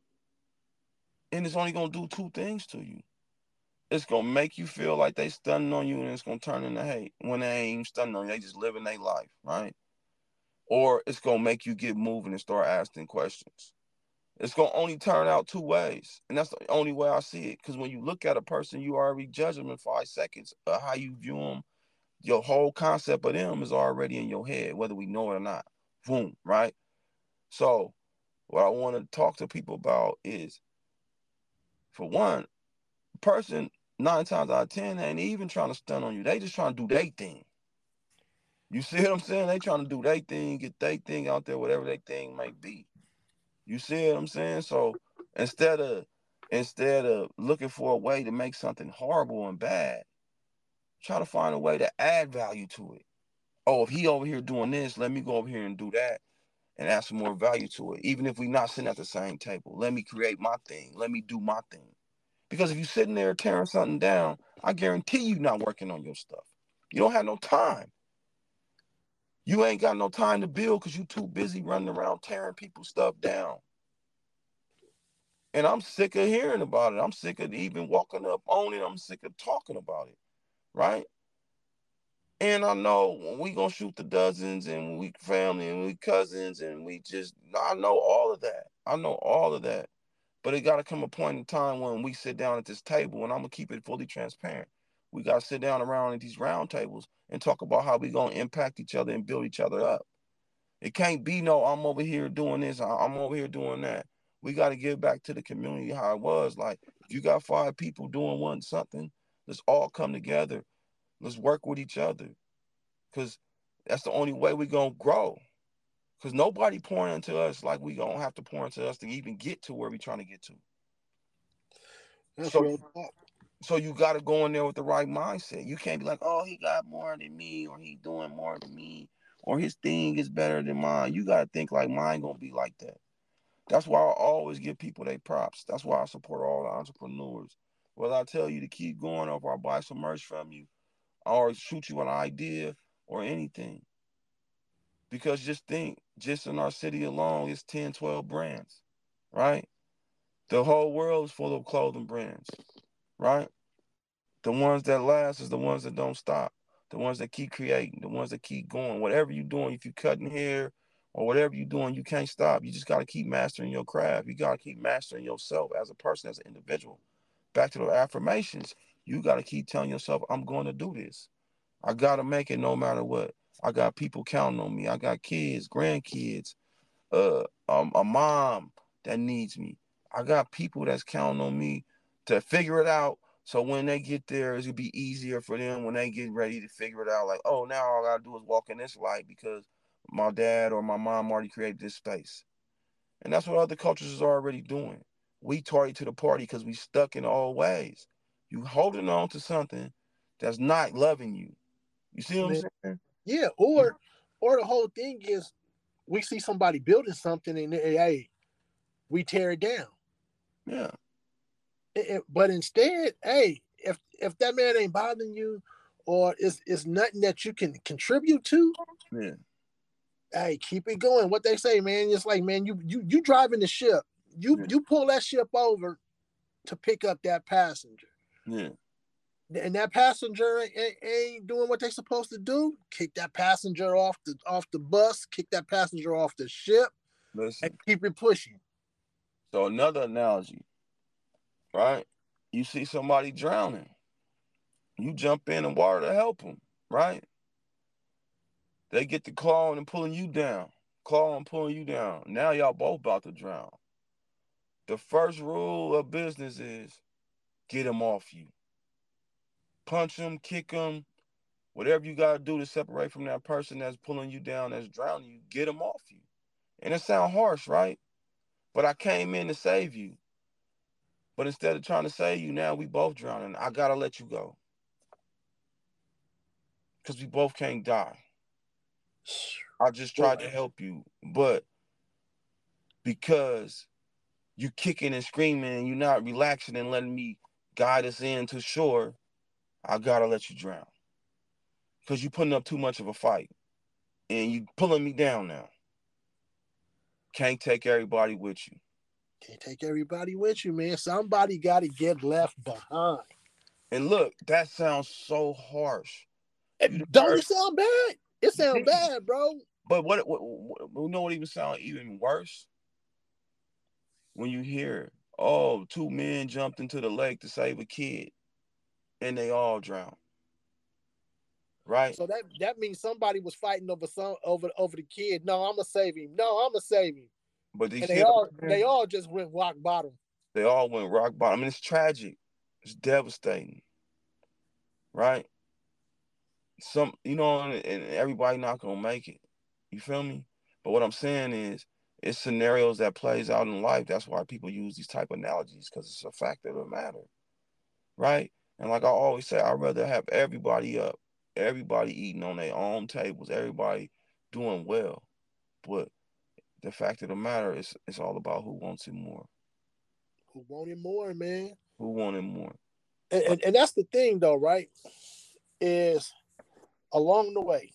And it's only going to do two things to you. It's going to make you feel like they stunning on you, and it's going to turn into hate when they ain't even stunning on you. They just living their life, right? Or it's going to make you get moving and start asking questions. It's going to only turn out two ways, and that's the only way I see it, because when you look at a person, you already judge them in 5 seconds of how you view them. Your whole concept of them is already in your head, whether we know it or not. Boom, right? So what I want to talk to people about is, for one, person 9 times out of 10 ain't even trying to stunt on you. They just trying to do their thing. You see what I'm saying? They trying to do their thing, get their thing out there, whatever their thing might be. You see what I'm saying? So instead of looking for a way to make something horrible and bad, try to find a way to add value to it. Oh, if he over here doing this, let me go over here and do that. And add some more value to it. Even if we're not sitting at the same table, let me create my thing. Let me do my thing. Because if you're sitting there tearing something down, I guarantee you not working on your stuff. You don't have no time. You ain't got no time to build because you're too busy running around tearing people's stuff down. And I'm sick of hearing about it. I'm sick of even walking up on it. I'm sick of talking about it. Right? And I know when we gonna shoot the dozens, and we family, and we cousins, and we just, I know all of that. I know all of that. But it gotta come a point in time when we sit down at this table, and I'm gonna keep it fully transparent. We gotta sit down around at these round tables and talk about how we gonna impact each other and build each other up. It can't be no, I'm over here doing this, I'm over here doing that. We gotta give back to the community how it was. Like, if you got 5 people doing one something, let's all come together. Let's work with each other, because that's the only way we're going to grow, because nobody pouring into us like we're going to have to pour into us to even get to where we're trying to get to. That's so you got to go in there with the right mindset. You can't be like, oh, he got more than me, or he doing more than me, or his thing is better than mine. You got to think like, mine going to be like that. That's why I always give people their props. That's why I support all the entrepreneurs. Whether I tell you to keep going, or if I buy some merch from you, or shoot you an idea or anything. Because just think, just in our city alone, it's 10, 12 brands, right? The whole world is full of clothing brands, right? The ones that last is the ones that don't stop, the ones that keep creating, the ones that keep going. Whatever you're doing, if you're cutting hair or whatever you're doing, you can't stop. You just got to keep mastering your craft. You got to keep mastering yourself as a person, as an individual. Back to the affirmations. You got to keep telling yourself, I'm going to do this. I got to make it no matter what. I got people counting on me. I got kids, grandkids, a mom that needs me. I got people that's counting on me to figure it out. So when they get there, it's going to be easier for them when they get ready to figure it out. Like, oh, now all I got to do is walk in this light because my dad or my mom already created this space. And that's what other cultures is already doing. We tardy to the party because we stuck in old ways. You holding on to something that's not loving you. You see what I'm saying? Yeah, or the whole thing is, we see somebody building something and hey, we tear it down. Yeah. But instead, hey, if that man ain't bothering you, or it's nothing that you can contribute to, yeah, hey, keep it going. What they say, man, it's like, man, you driving the ship. You pull that ship over to pick up that passenger. Yeah, and that passenger ain't doing what they're supposed to do. Kick that passenger off the bus. Kick that passenger off the ship. Listen, and keep it pushing. So another analogy, right? You see somebody drowning, you jump in the water to help them, right? They get the claw and pulling you down, Now y'all both about to drown. The first rule of business is, get them off you. Punch them, kick them, whatever you got to do to separate from that person that's pulling you down, that's drowning you, get them off you. And it sounds harsh, right? But I came in to save you. But instead of trying to save you, now we both drowning. I got to let you go. Because we both can't die. I just tried to help you. But because you kicking and screaming and you're not relaxing and letting me guide us in to shore, I gotta let you drown. Cause you putting up too much of a fight and you pulling me down now. Can't take everybody with you. Can't take everybody with you, man. Somebody gotta get left behind. And look, that sounds so harsh. Don't it sound bad? It sounds bad, bro. But what you know what even sound even worse? When you hear, oh, 2 men jumped into the lake to save a kid. And they all drown, right? So that means somebody was fighting over the kid. No, I'm gonna save him. But they all just went rock bottom. They all went rock bottom. I mean, it's tragic. It's devastating, right? And everybody not gonna make it. You feel me? But what I'm saying is, it's scenarios that plays out in life. That's why people use these type of analogies, because it's a fact of the matter, right? And like I always say, I'd rather have everybody up, everybody eating on their own tables, everybody doing well. But the fact of the matter is, it's all about who wants it more. Who wanted more, man? Who wanted more? And that's the thing, though, right? Is along the way.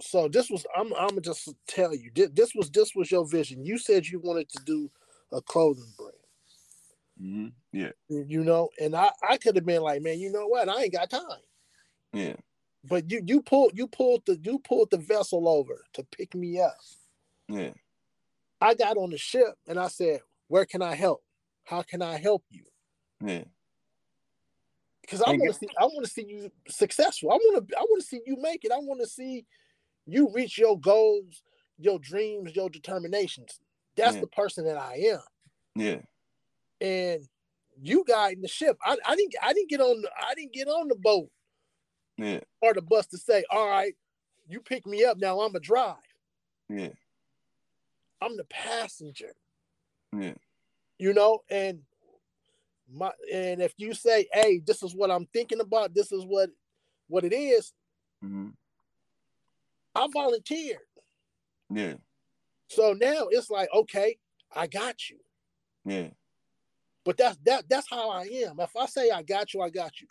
So this was, I'm gonna just tell you, this was your vision. You said you wanted to do a clothing brand. Mm-hmm. Yeah, and I could have been like, man, you know what? I ain't got time. Yeah, But you pulled the vessel over to pick me up. Yeah. I got on the ship and I said, "Where can I help? How can I help you?" Yeah. Because I want to see you successful. I want to see you make it. I want to see you reach your goals, your dreams, your determinations. That's the person that I am. Yeah. And you guiding the ship. I didn't get on the boat. Yeah. Or the bus to say, all right, you pick me up. Now I'm a drive. Yeah. I'm the passenger. Yeah. You know, and if you say, hey, this is what I'm thinking about, this is what it is, mm-hmm. I volunteered. Yeah. So now it's like, okay, I got you. Yeah. But that's how I am. If I say I got you, I got you.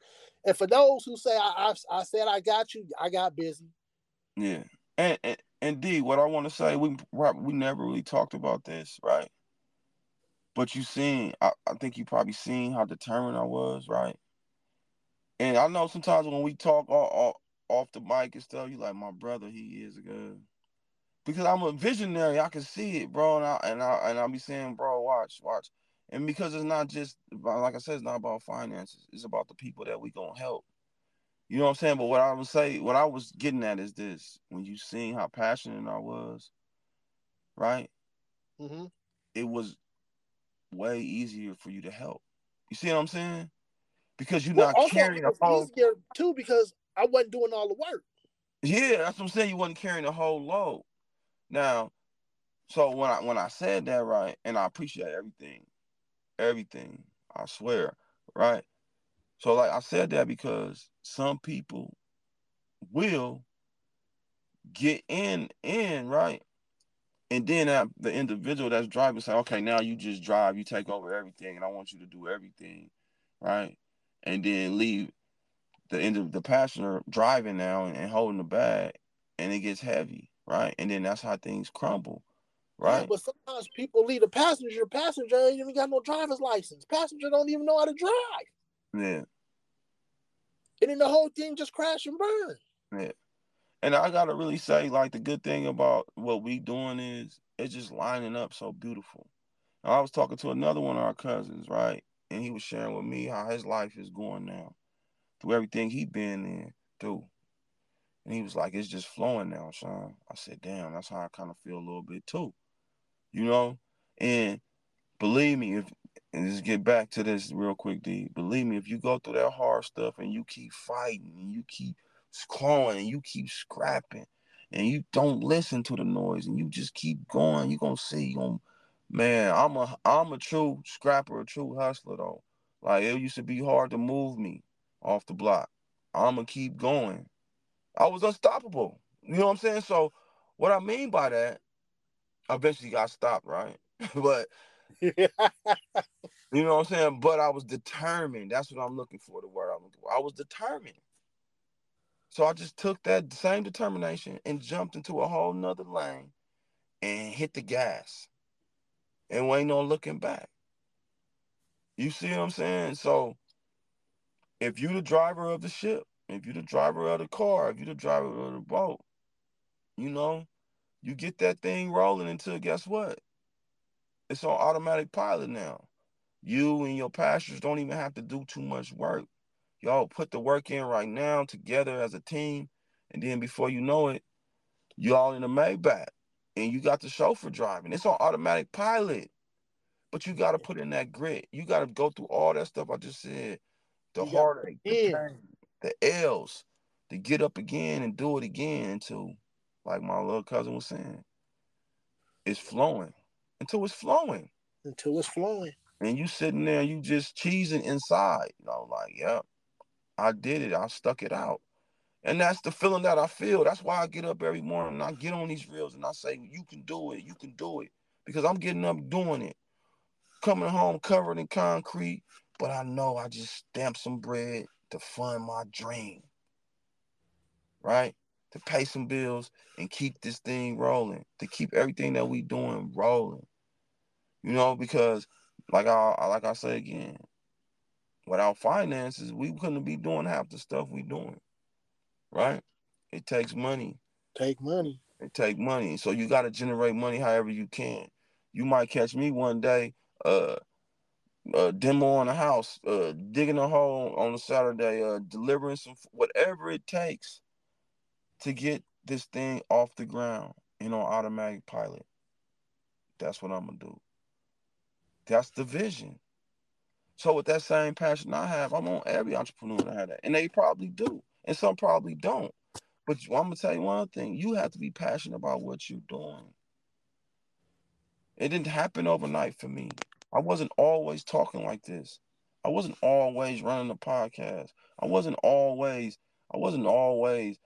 And for those who say I said I got you, I got busy. Yeah. And D, what I want to say, we never really talked about this, right? But you seen, I think you probably seen how determined I was, right? And I know sometimes when we talk off the mic and stuff, you like, my brother, he is good. Because I'm a visionary, I can see it, bro. And I'll be saying, bro, watch. And because it's not just, like I said, it's not about finances. It's about the people that we going to help. You know what I'm saying? But what I was getting at is this. When you seen how passionate I was, right? Mm-hmm. It was way easier for you to help. You see what I'm saying? Because you're not carrying a whole... It was easier, too, because I wasn't doing all the work. Yeah, that's what I'm saying. You wasn't carrying the whole load. Now, so when I said that, right, and I appreciate everything, I swear, right? So, like, I said that because some people will get in, right? And then the individual that's driving say, okay, now you just drive, you take over everything, and I want you to do everything, right? And then leave the end of the passenger driving now and holding the bag, and it gets heavy, right? And then that's how things crumble. Right. Yeah, but sometimes people leave a passenger. Passenger ain't even got no driver's license. Passenger don't even know how to drive. Yeah. And then the whole thing just crash and burn. Yeah. And I gotta really say, like, the good thing about what we doing is it's just lining up so beautiful. Now, I was talking to another one of our cousins, right? And he was sharing with me how his life is going now through everything he been in through. And he was like, it's just flowing now, Sean. I said, damn, that's how I kind of feel a little bit too. You know, and believe me, just get back to this real quick, D. Believe me, if you go through that hard stuff and you keep fighting and you keep clawing and you keep scrapping and you don't listen to the noise and you just keep going, you're gonna see. Man, I'm a true scrapper, a true hustler though. Like, it used to be hard to move me off the block. I'ma keep going. I was unstoppable. You know what I'm saying? So what I mean by that, I eventually got stopped, right? But, you know what I'm saying? But I was determined. That's what I'm looking for, the word I'm looking for. I was determined. So I just took that same determination and jumped into a whole nother lane and hit the gas. And ain't no looking back. You see what I'm saying? So if you're the driver of the ship, if you're the driver of the car, if you're the driver of the boat, you know, you get that thing rolling until, guess what? It's on automatic pilot now. You and your passengers don't even have to do too much work. Y'all put the work in right now together as a team, and then before you know it, y'all in the Maybach, and you got the chauffeur driving. It's on automatic pilot, but you got to put in that grit. You got to go through all that stuff I just said, the heartache, the pain, the L's, to get up again and do it again until, like my little cousin was saying, it's flowing. Until it's flowing. Until it's flowing. And you sitting there, you just cheesing inside. You know, like, yep, I did it. I stuck it out. And that's the feeling that I feel. That's why I get up every morning and I get on these reels and I say, you can do it. You can do it. Because I'm getting up doing it. Coming home covered in concrete. But I know I just stamped some bread to fund my dream, right? To pay some bills and keep this thing rolling, to keep everything that we doing rolling. You know, because like I say again, without finances, we couldn't be doing half the stuff we doing, right? It takes money. It takes money. So you got to generate money however you can. You might catch me one day demoing a house, digging a hole on a Saturday, delivering some, whatever it takes to get this thing off the ground and on automatic pilot. That's what I'm going to do. That's the vision. So with that same passion I have, I want every entrepreneur to have that. And they probably do. And some probably don't. But I'm going to tell you one thing. You have to be passionate about what you're doing. It didn't happen overnight for me. I wasn't always talking like this. I wasn't always running a podcast. I wasn't always the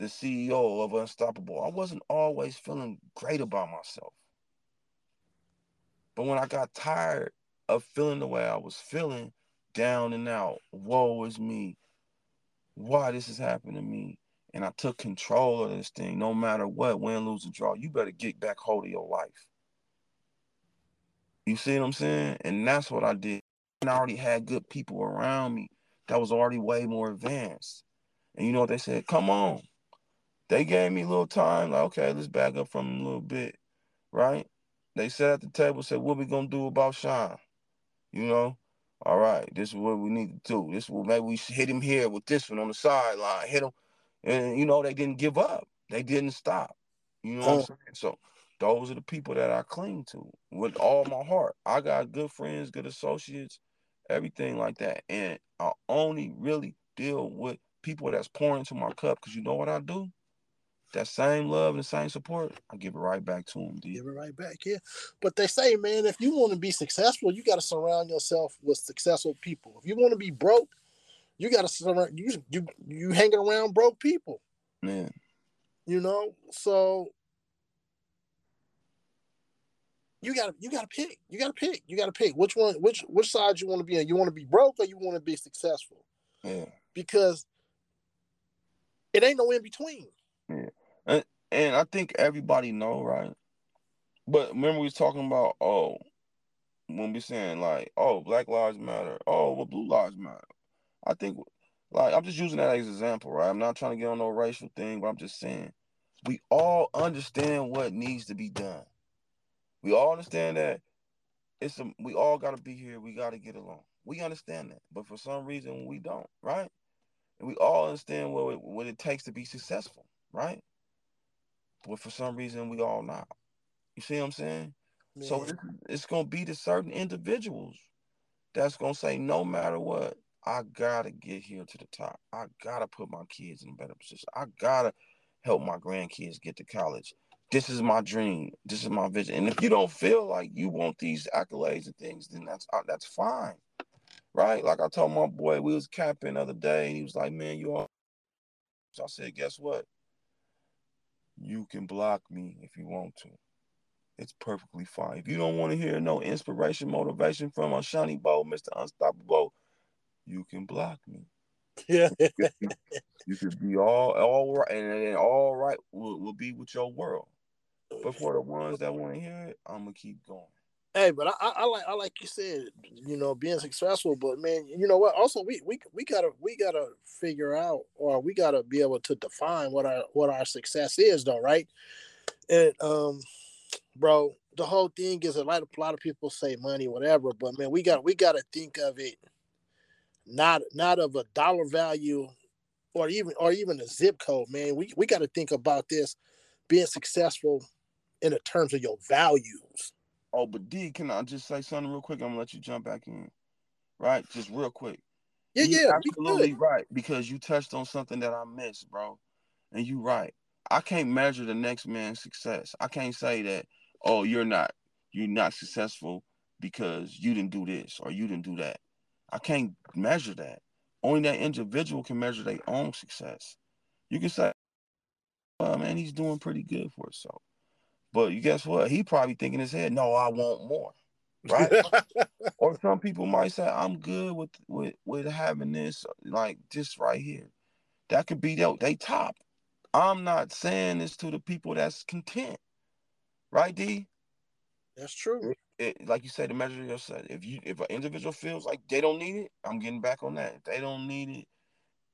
CEO of Unstoppable. I wasn't always feeling great about myself. But when I got tired of feeling the way I was feeling, down and out, woe is me, why this is happening to me, and I took control of this thing, no matter what, win, lose, or draw, you better get back hold of your life. You see what I'm saying? And that's what I did. And I already had good people around me that was already way more advanced. And you know what they said? Come on. They gave me a little time, like, okay, let's back up from a little bit, right? They sat at the table and said, what we going to do about Sean? You know? All right, this is what we need to do. This will, maybe we should hit him here with this one on the sideline. Hit him. And, you know, they didn't give up. They didn't stop. You know what I'm saying? So those are the people that I cling to with all my heart. I got good friends, good associates, everything like that. And I only really deal with people that's pouring into my cup, because you know what I do? That same love and the same support, I give it right back to them. Dude. Give it right back, yeah. But they say, man, if you want to be successful, you got to surround yourself with successful people. If you want to be broke, you got to surround you hanging around broke people. Man, you know, so you got to pick which side you want to be on. You want to be broke or you want to be successful? Yeah, because it ain't no in between. Yeah. And I think everybody know, right? But remember we was talking about, when we saying like, Black Lives Matter, Blue Lives Matter. I think, like, I'm just using that as an example, right? I'm not trying to get on no racial thing, but I'm just saying we all understand what needs to be done. We all understand that we all got to be here. We got to get along. We understand that, but for some reason we don't, right? And we all understand what it takes to be successful. Right? But for some reason, we all not. You see what I'm saying? Man. So it's going to be the certain individuals that's going to say, no matter what, I got to get here to the top. I got to put my kids in a better position. I got to help my grandkids get to college. This is my dream. This is my vision. And if you don't feel like you want these accolades and things, then that's fine. Right? Like I told my boy, we was camping the other day, and he was like, man, you all. So I said, guess what? You can block me if you want to. It's perfectly fine. If you don't want to hear no inspiration, motivation from a Shiny Ball, Mr. Unstoppable, you can block me. Yeah. You could be all right, and all right will be with your world. But for the ones that want to hear it, I'm gonna keep going. Hey, but I like you said, you know, being successful. But man, you know what? Also, we gotta figure out, or we gotta be able to define what our success is, though, right? And bro, the whole thing is a lot of people say money, whatever. But man, we gotta think of it not of a dollar value, or even a zip code. Man, we gotta think about this being successful in the terms of your values. Oh, but D, can I just say something real quick? I'm going to let you jump back in, right? Just real quick. Yeah, you're absolutely right, because you touched on something that I missed, bro. And you're right. I can't measure the next man's success. I can't say that, you're not successful because you didn't do this or you didn't do that. I can't measure that. Only that individual can measure their own success. You can say, oh, man, he's doing pretty good for himself. But you guess what? He probably thinking in his head, no, I want more, right? Or some people might say, I'm good with having this, like this right here. That could be they top. I'm not saying this to the people that's content, right, D? That's true. Like you said, the measure yourself. If an individual feels like they don't need it, I'm getting back on that. If they don't need it,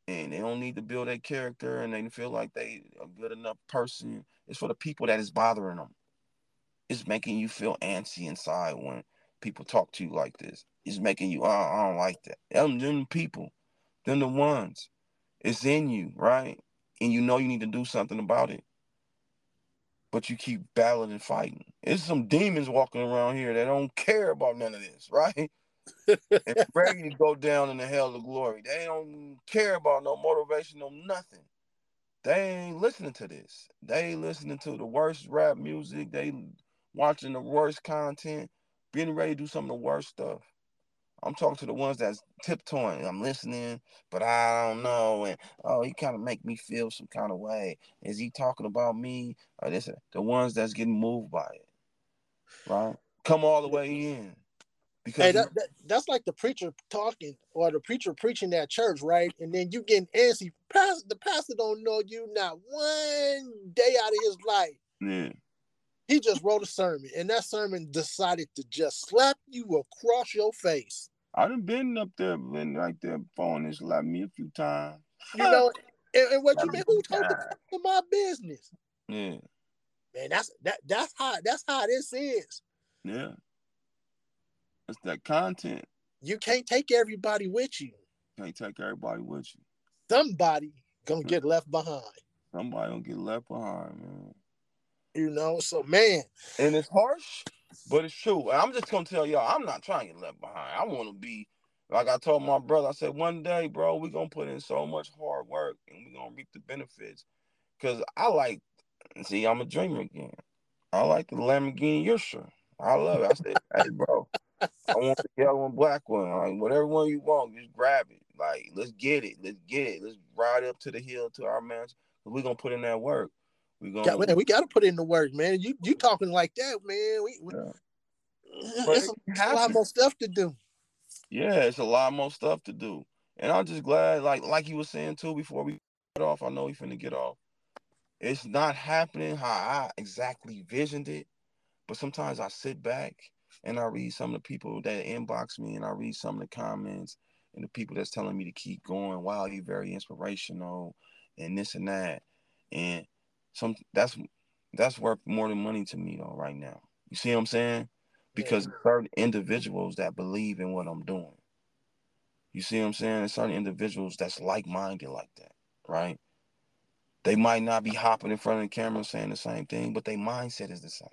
and they don't need to build their character, and they feel like they a good enough person. It's for the people that is bothering them. It's making you feel antsy inside when people talk to you like this. It's making you, oh, I don't like that. Them people, them the ones. It's in you, right? And you know you need to do something about it. But you keep battling and fighting. There's some demons walking around here that don't care about none of this, right? And ready to go down in the hell of glory. They don't care about no motivation, no nothing. They ain't listening to this. They listening to the worst rap music. They watching the worst content. Being ready to do some of the worst stuff. I'm talking to the ones that's tiptoeing. I'm listening, but I don't know. And, oh, he kind of make me feel some kind of way. Is he talking about me? Or this, the ones that's getting moved by it, right? Come all the way in. Because hey, that's like the preacher talking or the preacher preaching at church, right? And then you getting antsy. The pastor don't know you not one day out of his life. Yeah. He just wrote a sermon, and that sermon decided to just slap you across your face. I done been up there, been right there, phone and slapped me a few times. You know, and what you mean? Who told the fuck to my business? Yeah, man, that's how this is. Yeah, that's that content. You can't take everybody with you. Somebody gonna get left behind. Man. You know, so man, and it's harsh, but it's true. And I'm just gonna tell y'all, I'm not trying to get left behind. I want to be like I told my brother. I said, one day, bro, we're gonna put in so much hard work and we're gonna reap the benefits. Cause I like, see, I'm a dreamer again. I like the Lamborghini Yusha. I love it. I said, hey, bro, I want the yellow and black one. Like, whatever one you want, just grab it. Like, let's get it. Let's ride up to the hill to our mansion. We're gonna put in that work. We got to put in the work, man. You talking like that, man. It's a lot more stuff to do. Yeah, it's a lot more stuff to do. And I'm just glad, like you were saying, too, before we get off, I know we finna get off. It's not happening how I exactly visioned it, but sometimes I sit back and I read some of the people that inbox me and I read some of the comments and the people that's telling me to keep going. Wow, you're very inspirational and this and that. And some that's worth more than money to me though right now. You see what I'm saying? Because certain individuals that believe in what I'm doing. You see what I'm saying? There's certain individuals that's like-minded like that, right? They might not be hopping in front of the camera saying the same thing, but their mindset is the same.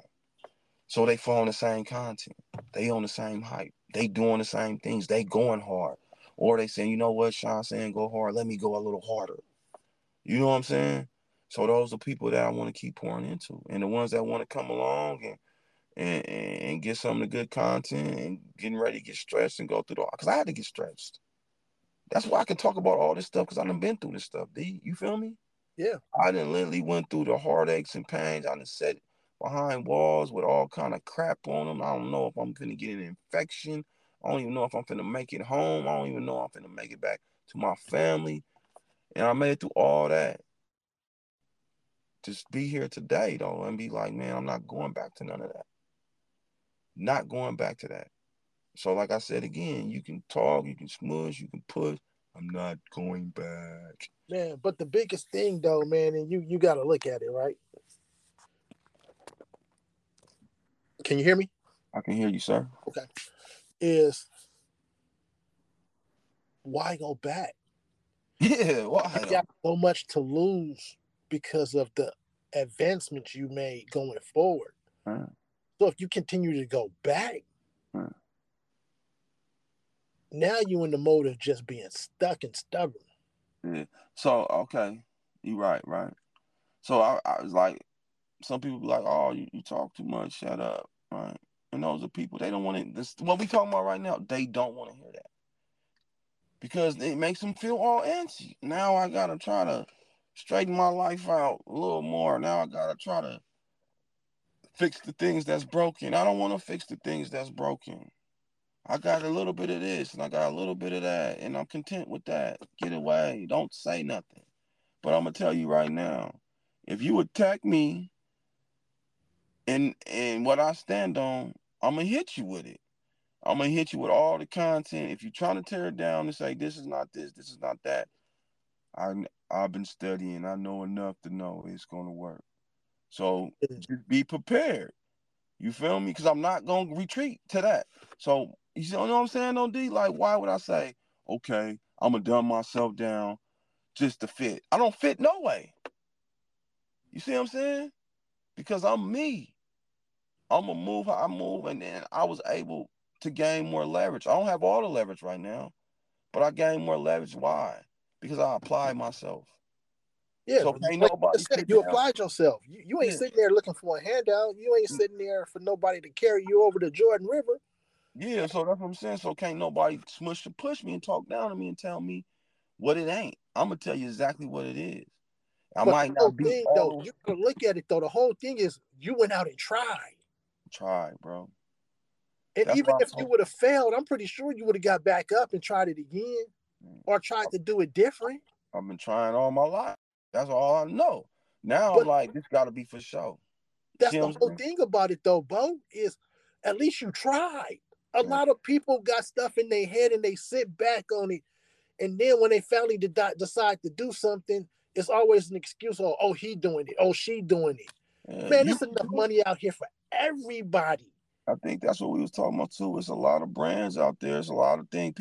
So they follow the same content. They on the same hype. They doing the same things. They going hard. Or they saying, you know what, Sean saying, go hard. Let me go a little harder. You know what I'm saying? So those are people that I want to keep pouring into. And the ones that want to come along and get some of the good content and getting ready to get stretched and go through because I had to get stretched. That's why I can talk about all this stuff because I done been through this stuff, D. You feel me? Yeah. I done literally went through the heartaches and pains. I done sat behind walls with all kind of crap on them. I don't know if I'm going to get an infection. I don't even know if I'm going to make it home. I don't even know if I'm going to make it back to my family. And I made it through all that. Just be here today, though, and be like, man, I'm not going back to none of that. Not going back to that. So, like I said again, you can talk, you can smush, you can push. I'm not going back. Man, but the biggest thing, though, man, and you got to look at it, right? Can you hear me? I can hear you, sir. Okay. Is why go back? Yeah, why? You got so much to lose because of the advancements you made going forward. Right. So if you continue to go back, right, now you're in the mode of just being stuck and stubborn. Yeah. So, okay. You're right? So I was like, some people be like, oh, you talk too much, shut up, right? And those are people, they don't want to, this, what we talking about right now, they don't want to hear that. Because it makes them feel all antsy. Now I got to try to straighten my life out a little more. Now I gotta try to fix the things that's broken. I don't want to fix the things that's broken. I got a little bit of this and I got a little bit of that and I'm content with that. Get away. Don't say nothing. But I'm gonna tell you right now, if you attack me and what I stand on, I'm gonna hit you with it. I'm gonna hit you with all the content. If you're trying to tear it down and say, this is not this, this is not that, I've been studying. I know enough to know it's going to work. So just be prepared. You feel me? Because I'm not going to retreat to that. So you know what I'm saying, OD? Like, why would I say, okay, I'm going to dumb myself down just to fit? I don't fit no way. You see what I'm saying? Because I'm me. I'm going to move how I move, and then I was able to gain more leverage. I don't have all the leverage right now, but I gained more leverage. Why? Because I applied myself. Yeah, so can't like nobody you applied yourself. You ain't sitting there looking for a handout. You ain't sitting there for nobody to carry you over the Jordan River. Yeah, so that's what I'm saying. So can't nobody smush to push me and talk down to me and tell me what it ain't. I'm going to tell you exactly what it is. I but might not be thing, though, you can look at it, though. The whole thing is you went out and tried. Tried, bro. And that's even if you would have failed, I'm pretty sure you would have got back up and tried it again or tried to do it different. I've been trying all my life. That's all I know. Now I'm like, this got to be for sure. That's the whole thing about it, though, Bo, is at least you tried. A lot of people got stuff in their head and they sit back on it. And then when they finally decide to do something, it's always an excuse. Oh, he doing it. Oh, she doing it. Yeah, man, there's enough money out here for everybody. I think that's what we was talking about, too. It's a lot of brands out there. It's a lot of things.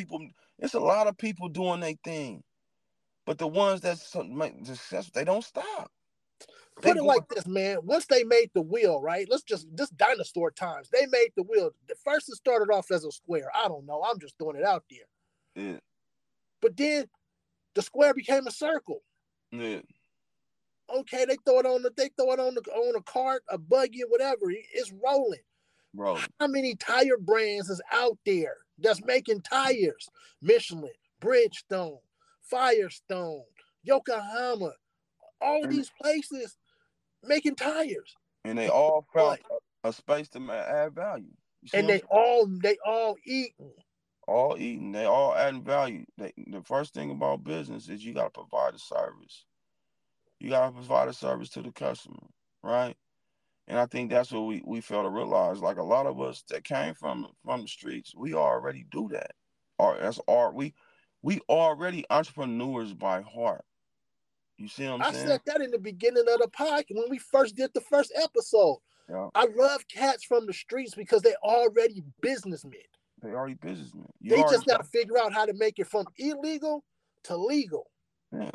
It's a lot of people doing their thing. But the ones that make success, they don't stop. Put it like this, man. Once they made the wheel, right? Let's just dinosaur times. They made the wheel. At first, it started off as a square. I don't know. I'm just throwing it out there. Yeah. But then the square became a circle. Yeah. Okay, they throw it on a cart, a buggy, whatever. It's rolling. Bro, how many tire brands is out there that's making tires? Michelin, Bridgestone, Firestone, Yokohama, all these places making tires, and they all found a space to add value. And they all eating. They all adding value. The first thing about business is you gotta provide a service. You gotta provide a service to the customer, right? And I think that's what we fail to realize. Like a lot of us that came from the streets, we already do that. We already entrepreneurs by heart. You see what I'm saying? I said that in the beginning of the podcast when we first did the first episode. Yeah. I love cats from the streets because they're already businessmen. They just got to figure out how to make it from illegal to legal. Yeah.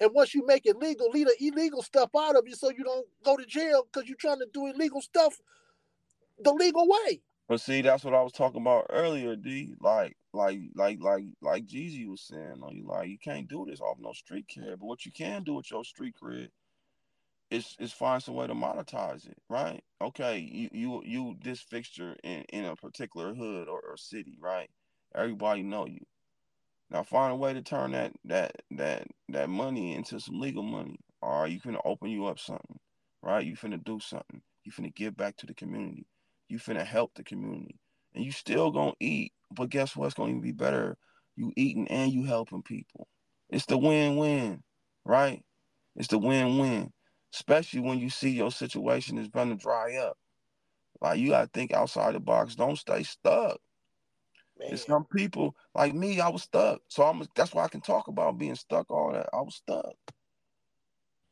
And once you make it legal, leave the illegal stuff out of you so you don't go to jail because you're trying to do illegal stuff the legal way. But see, that's what I was talking about earlier, D. Like Jeezy was saying, you can't do this off no street cred. But what you can do with your street cred is find some way to monetize it, right? Okay, you this fixture in a particular hood or city, right? Everybody know you. Now find a way to turn that money into some legal money. Or you finna open you up something, right? You finna do something. You finna give back to the community. You finna help the community. And you still gonna eat, but guess what's gonna even be better? You eating and you helping people. It's the win-win, right? It's the win-win. Especially when you see your situation is gonna dry up. Like you gotta think outside the box. Don't stay stuck. Man. And some people like me, I was stuck. So that's why I can talk about being stuck, all that. I was stuck.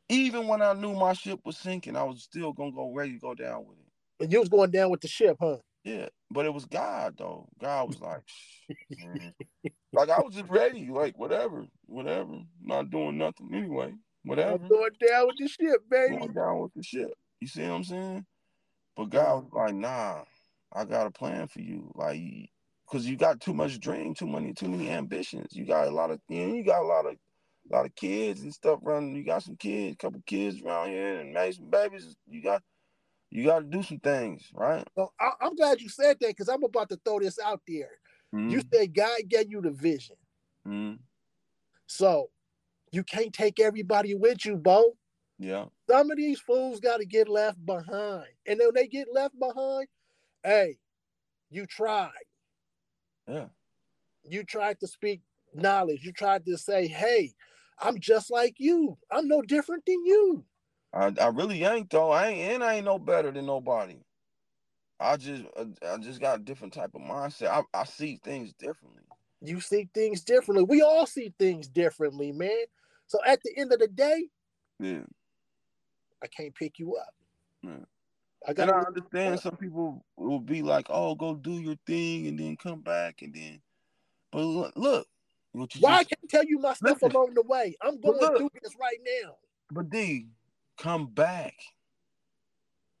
Even when I knew my ship was sinking, I was still ready to go down with it. And you was going down with the ship, huh? Yeah, but it was God, though. God was like, man. Like I was just ready, like whatever. Not doing nothing anyway, whatever. I'm going down with the ship, baby. Going down with the ship. You see what I'm saying? But God was like, nah, I got a plan for you. Like, because you got too much dream, too many ambitions. You got a lot of kids and stuff running. You got some kids, a couple kids around here, and maybe some babies. You got to do some things, right? So I'm glad you said that because I'm about to throw this out there. Mm-hmm. You said God gave you the vision, so you can't take everybody with you, Bo. Yeah, some of these fools got to get left behind, and when they get left behind, hey, you tried. Yeah. You tried to speak knowledge. You tried to say, hey, I'm just like you. I'm no different than you. I really ain't, though. I ain't no better than nobody. I just got a different type of mindset. I see things differently. You see things differently. We all see things differently, man. So at the end of the day, yeah, I can't pick you up. Yeah. And I understand some people will be like, "Oh, go do your thing and then come back and then." But look, what you I can't tell you my stuff along the way. I'm going through this right now. But D, come back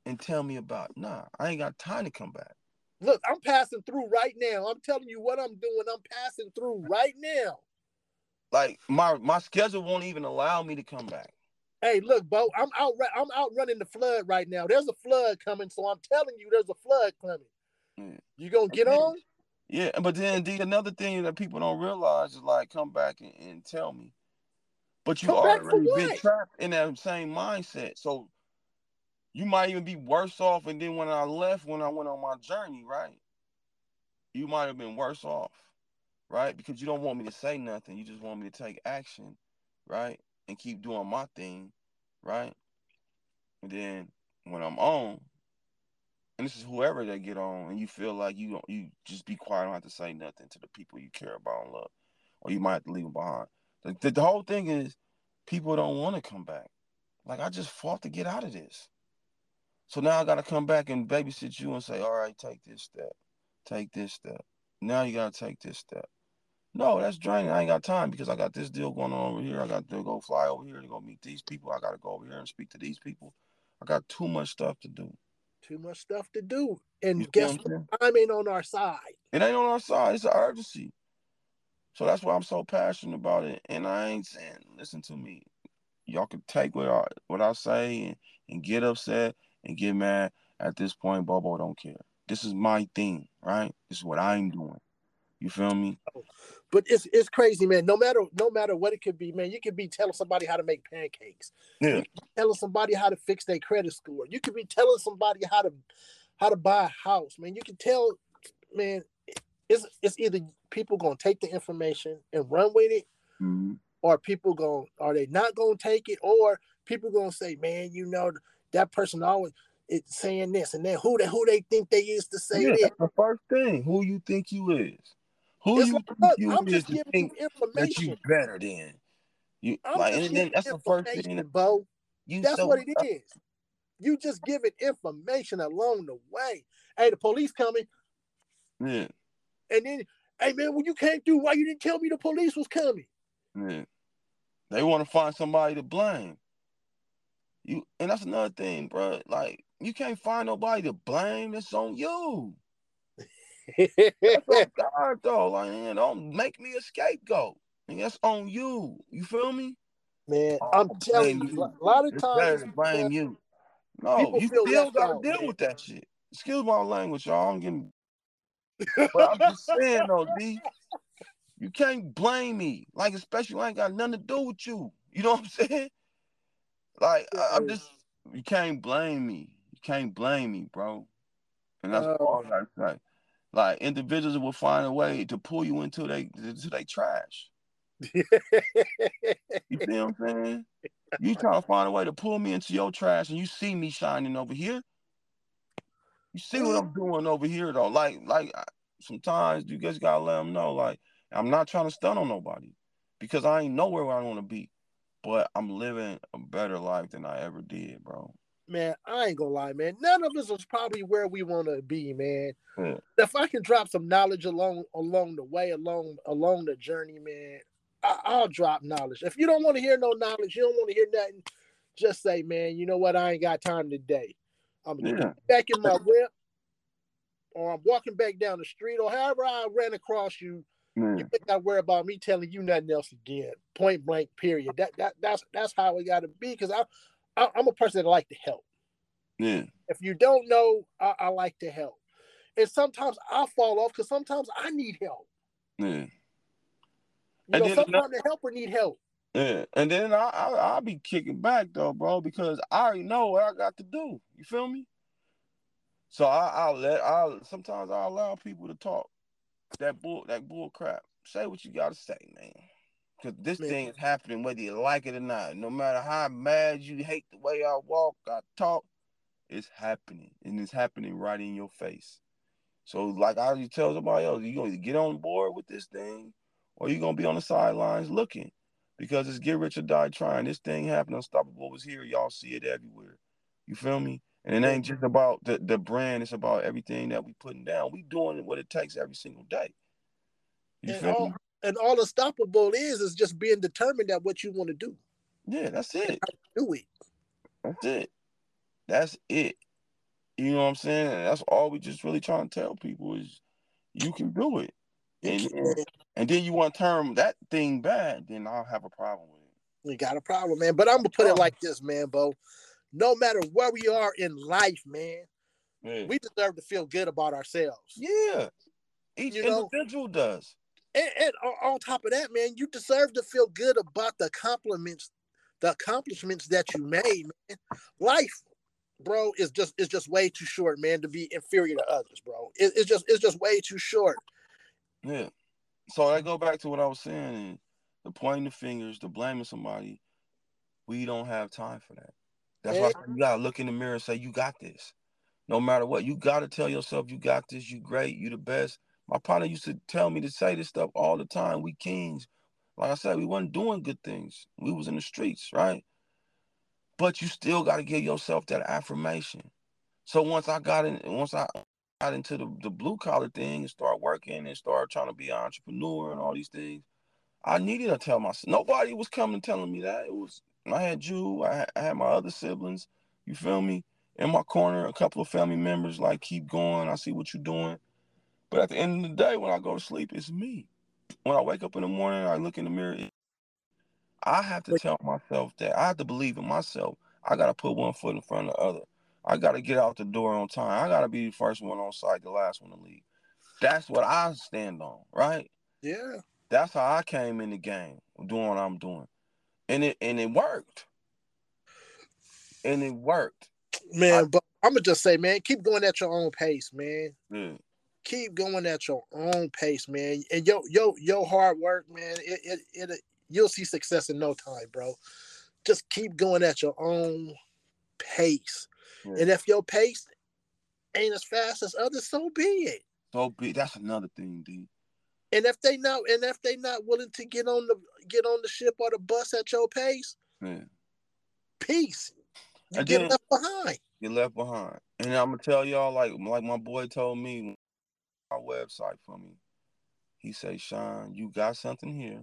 and tell me about it. Nah, I ain't got time to come back. Look, I'm passing through right now. I'm telling you what I'm doing. I'm passing through right now. Like my schedule won't even allow me to come back. Hey, look, Bo, I'm out running the flood right now. There's a flood coming, so I'm telling you, there's a flood coming. Yeah. You gonna get on? Yeah, but then D, another thing that people don't realize is like, come back and tell me. But you already been trapped in that same mindset. So you might even be worse off. And then when I left, when I went on my journey, right? You might have been worse off, right? Because you don't want me to say nothing. You just want me to take action, right? And keep doing my thing, right? And then when I'm on, and this is whoever that get on, and you feel like you just be quiet, don't have to say nothing to the people you care about and love, or you might have to leave them behind. The whole thing is people don't want to come back. Like, I just fought to get out of this. So now I got to come back and babysit you and say, all right, take this step, take this step. Now you got to take this step. No, that's draining. I ain't got time because I got this deal going on over here. I got to go fly over here to go meet these people. I got to go over here and speak to these people. I got too much stuff to do. Too much stuff to do. And you guess what? Time ain't on our side. It ain't on our side. It's an urgency. So that's why I'm so passionate about it. And I ain't saying, listen to me. Y'all can take what I say and get upset and get mad. At this point, Bobo don't care. This is my thing, right? This is what I'm doing. You feel me? But it's crazy, man. No matter what it could be, man, you could be telling somebody how to make pancakes. Yeah. You could be telling somebody how to fix their credit score. You could be telling somebody how to buy a house, man. You can tell, man, it's either people gonna take the information and run with it, mm-hmm. or are they not gonna take it, or people gonna say, man, you know, that person always it's saying this, and then who they think they used to say this. That's the first thing. Who you think you is? Who it's you like, look, you I'm just giving you information that you better than you. I'm like, and then that's the first thing, Bo. That's what it is. You just giving information along the way. Hey, the police coming. Yeah. And then, hey man, when you came through, why you didn't tell me the police was coming? Yeah. They want to find somebody to blame. You, and that's another thing, bro. Like, you can't find nobody to blame. It's on you. That's on God, though. Like, man, don't make me a scapegoat. And that's on you. You feel me? Man, I'm telling you, a lot of times blame you. No, you still gotta deal with that shit. Excuse my language, y'all. I'm getting. But I'm just saying, though, D, you can't blame me. Like, especially, I ain't got nothing to do with you. You know what I'm saying? Like, I'm just. You can't blame me. You can't blame me, bro. And that's all I gotta say. Like, individuals will find a way to pull you into they trash. You see what I'm saying? You trying to find a way to pull me into your trash, and you see me shining over here. You see what I'm doing over here, though. Like sometimes you just gotta let them know. Like, I'm not trying to stunt on nobody because I ain't nowhere where I want to be, but I'm living a better life than I ever did, bro. Man, I ain't gonna lie, man. None of us is probably where we want to be, man. Yeah. If I can drop some knowledge along the way, along the journey, man, I'll drop knowledge. If you don't want to hear no knowledge, you don't want to hear nothing, just say, man, you know what? I ain't got time today. I'm get back in my whip, or I'm walking back down the street, or however I ran across you. Man. You ain't got to worry about me telling you nothing else again. Point blank, period. That's how it got to be, because I'm a person that like to help. Yeah. If you don't know, I like to help. And sometimes I fall off because sometimes I need help. Yeah. You know, sometimes the helper need help. Yeah. And then I'll be kicking back though, bro, because I already know what I got to do. You feel me? So sometimes I allow people to talk that bull crap. Say what you gotta say, man. Because this thing is happening whether you like it or not. No matter how mad you hate the way I walk, I talk, it's happening. And it's happening right in your face. So like I already tell somebody else, you're going to get on board with this thing or you're going to be on the sidelines looking. because it's get rich or die trying. This thing happened. Unstoppable was here. Y'all see it everywhere. You feel me? And it ain't just about the brand. It's about everything that we putting down. We doing what it takes every single day. You feel me? And all Unstoppable is just being determined at what you want to do. Yeah, that's it. Do it. That's it. That's it. You know what I'm saying? And that's all we just really trying to tell people is you can do it. And then you want to turn that thing bad, then I'll have a problem with it. You got a problem, man. But I'm going to put it like this, man, Bo. No matter where we are in life, man, we deserve to feel good about ourselves. Yeah. Each individual does. And on top of that, man, you deserve to feel good about the accomplishments that you made, man. Life, bro, is just way too short, man, to be inferior to others, bro. It's just way too short. Yeah. So I go back to what I was saying, and the pointing the fingers, the blaming somebody. We don't have time for that. That's why you gotta look in the mirror and say, you got this. No matter what, you gotta tell yourself, you got this, you great, you the best. My partner used to tell me to say this stuff all the time. We kings. Like I said, we wasn't doing good things. We was in the streets, right? But you still got to give yourself that affirmation. So once I got into the blue collar thing and start working and start trying to be an entrepreneur and all these things, I needed to tell myself. Nobody was coming and telling me that. I had you. I had my other siblings. You feel me? In my corner, a couple of family members like, keep going. I see what you're doing. But at the end of the day, when I go to sleep, it's me. When I wake up in the morning, I look in the mirror. I have to tell myself that. I have to believe in myself. I got to put one foot in front of the other. I got to get out the door on time. I got to be the first one on site, the last one to leave. That's what I stand on, right? Yeah. That's how I came in the game, doing what I'm doing. And it worked. And it worked. Man, but I'm going to just say, man, keep going at your own pace, man. Yeah. Keep going at your own pace, man. And your hard work, man, you'll see success in no time, bro. Just keep going at your own pace. Yeah. And if your pace ain't as fast as others, so be it. So be that's another thing, D. And if they not willing to get on the ship or the bus at your pace, peace. You get left behind. You're left behind. And I'm gonna tell y'all, like my boy told me, my website for me. He said, Sean, you got something here.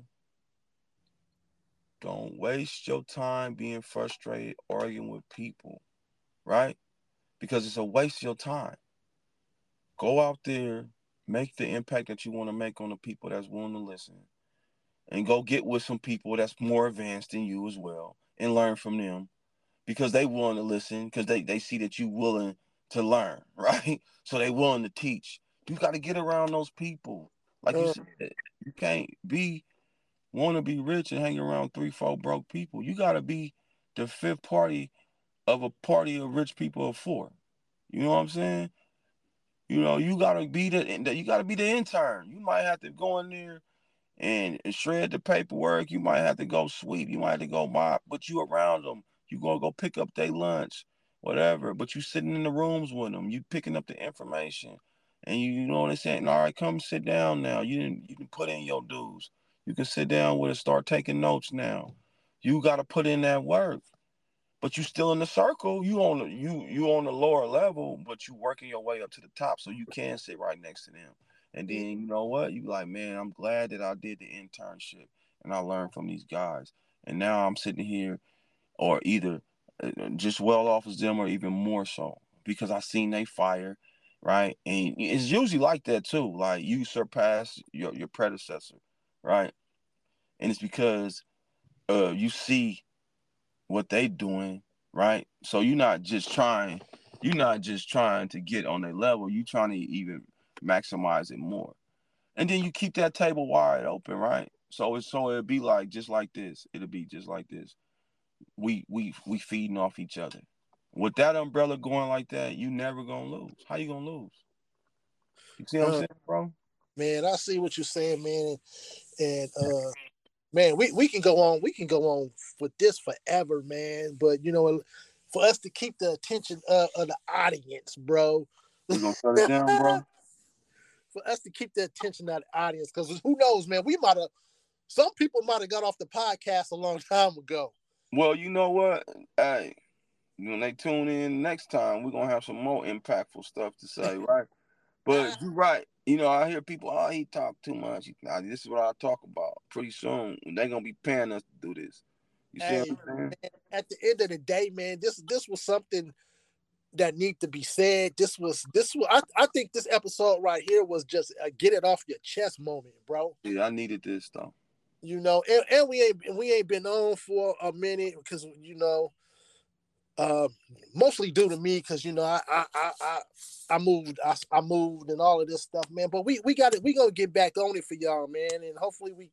Don't waste your time being frustrated, arguing with people, right? Because it's a waste of your time. Go out there, make the impact that you want to make on the people that's willing to listen, and go get with some people that's more advanced than you as well and learn from them because they willing to listen, because they see that you willing to learn, right? So they willing to teach. You got to get around those people. Like you said, you can't want to be rich and hang around 3-4 broke people. You got to be the fifth party of a party of rich people of 4. You know what I'm saying? You know, you got to be the intern. You might have to go in there and shred the paperwork. You might have to go sweep. You might have to go mop. But you around them. You going to go pick up their lunch, whatever. But you sitting in the rooms with them. You picking up the information. And you know what I'm saying? All right, come sit down now. You didn't put in your dues. You can sit down with it, start taking notes now. You got to put in that work. But you still in the circle. You on the lower level, but you working your way up to the top so you can sit right next to them. And then you know what? You like, man, I'm glad that I did the internship and I learned from these guys. And now I'm sitting here or either just well off as them or even more so because I seen they fire. Right. And it's usually like that, too. Like you surpass your predecessor. Right. And it's because you see what they doing. Right. So you're not just trying to get on their level. You're trying to even maximize it more. And then you keep that table wide open. Right. So it'll be like just like this. It'll be just like this. We feeding off each other. With that umbrella going like that, you never going to lose. How you going to lose? You see what I'm saying, bro? Man, I see what you're saying, man. And man, we can go on. We can go on with this forever, man. But, you know, for us to keep the attention of the audience, bro. You going to shut it down, bro? For us to keep the attention of the audience, because who knows, man, we might have Some people might have got off the podcast a long time ago. Well, you know what? Hey, when they tune in next time, we're going to have some more impactful stuff to say, right? But you're right. You know, I hear people, oh, he talk too much. This is what I talk about. Pretty soon, they're going to be paying us to do this. You see what I'm saying? Man, at the end of the day, man, this was something that need to be said. This was I think this episode right here was just a get it off your chest moment, bro. Yeah, I needed this though. You know, and we ain't been on for a minute because, you know, mostly due to me because, you know, I moved and all of this stuff, man. But we got it. We gonna get back on it for y'all, man, and hopefully we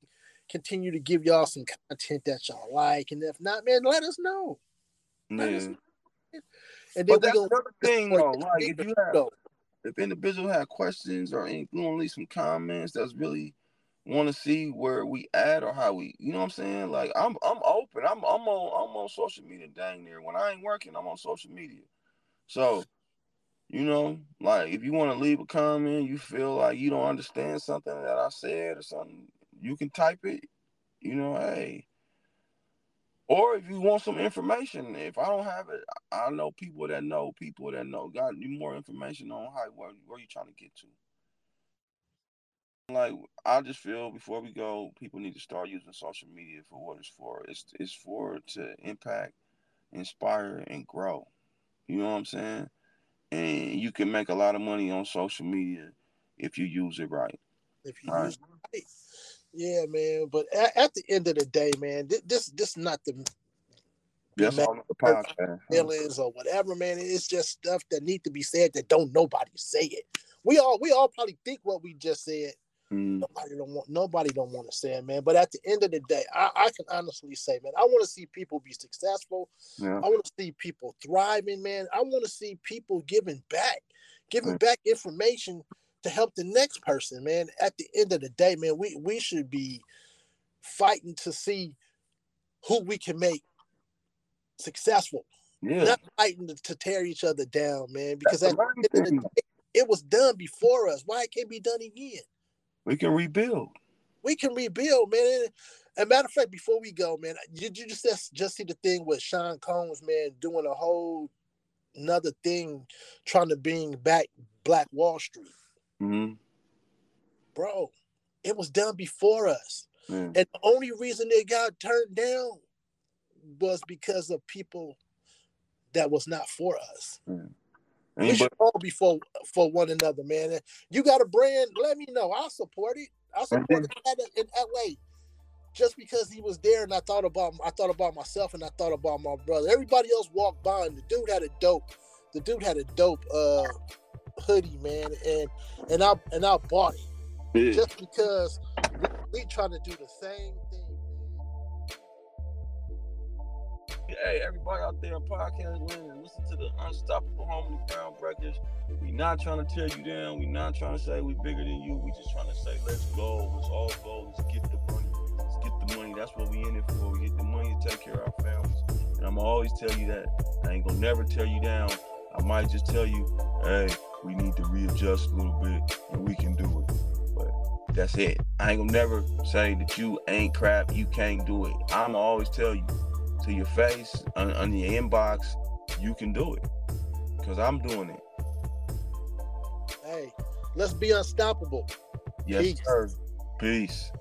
continue to give y'all some content that y'all like. And if not, man, let us know. Man. And then that's another thing, though. Like, if individuals have questions or including some comments, that's really want to see where we at or how we, you know what I'm saying? Like, I'm open. I'm on social media, dang near. When I ain't working, I'm on social media. So, you know, like, if you want to leave a comment, you feel like you don't understand something that I said or something, you can type it. You know, hey. Or if you want some information, if I don't have it, I know people that know people that know. Got more information on how where you trying to get to. Like, I just feel before we go, people need to start using social media for what it's for. It's for to impact, inspire, and grow. You know what I'm saying? And you can make a lot of money on social media if you use it right. If you use it right. Yeah, man. But at the end of the day, man, this not the feelings or whatever, man. It's just stuff that need to be said that don't nobody say it. We all probably think what we just said. Nobody don't want to say it, man. But at the end of the day, I can honestly say, man, I want to see people be successful. Yeah. I want to see people thriving, man. I want to see people giving back information to help the next person, man. At the end of the day, man, we should be fighting to see who we can make successful. Yeah. Not fighting to tear each other down, man, because at the end of the day, it was done before us. Why it can't be done again? We can rebuild, man. And matter of fact, before we go, man, did you just see the thing with Sean Combs, man, doing a whole another thing trying to bring back Black Wall Street? Mm-hmm. Bro, it was done before us. And the only reason it got turned down was because of people that was not for us. We should all be for one another, man. And you got a brand, let me know. I'll support it. In LA, just because he was there and I thought about myself and I thought about my brother. Everybody else walked by and the dude had a dope hoodie, man, and I bought it just because we trying to do the same thing. Hey, everybody out there, podcast listening, listen to the Unstoppable Homie Groundbreakers. We not trying to tear you down. We not trying to say we bigger than you. We just trying to say let's go. Let's all go. Let's get the money. Let's get the money. That's what we in it for. We get the money to take care of our families. And I'ma always tell you that. I ain't gonna never tear you down. I might just tell you, hey, we need to readjust a little bit and we can do it. But that's it. I ain't gonna never say that you ain't crap, you can't do it. I'ma always tell you to your face, on your inbox, you can do it. Because I'm doing it. Hey, let's be unstoppable. Yes, sir. Peace.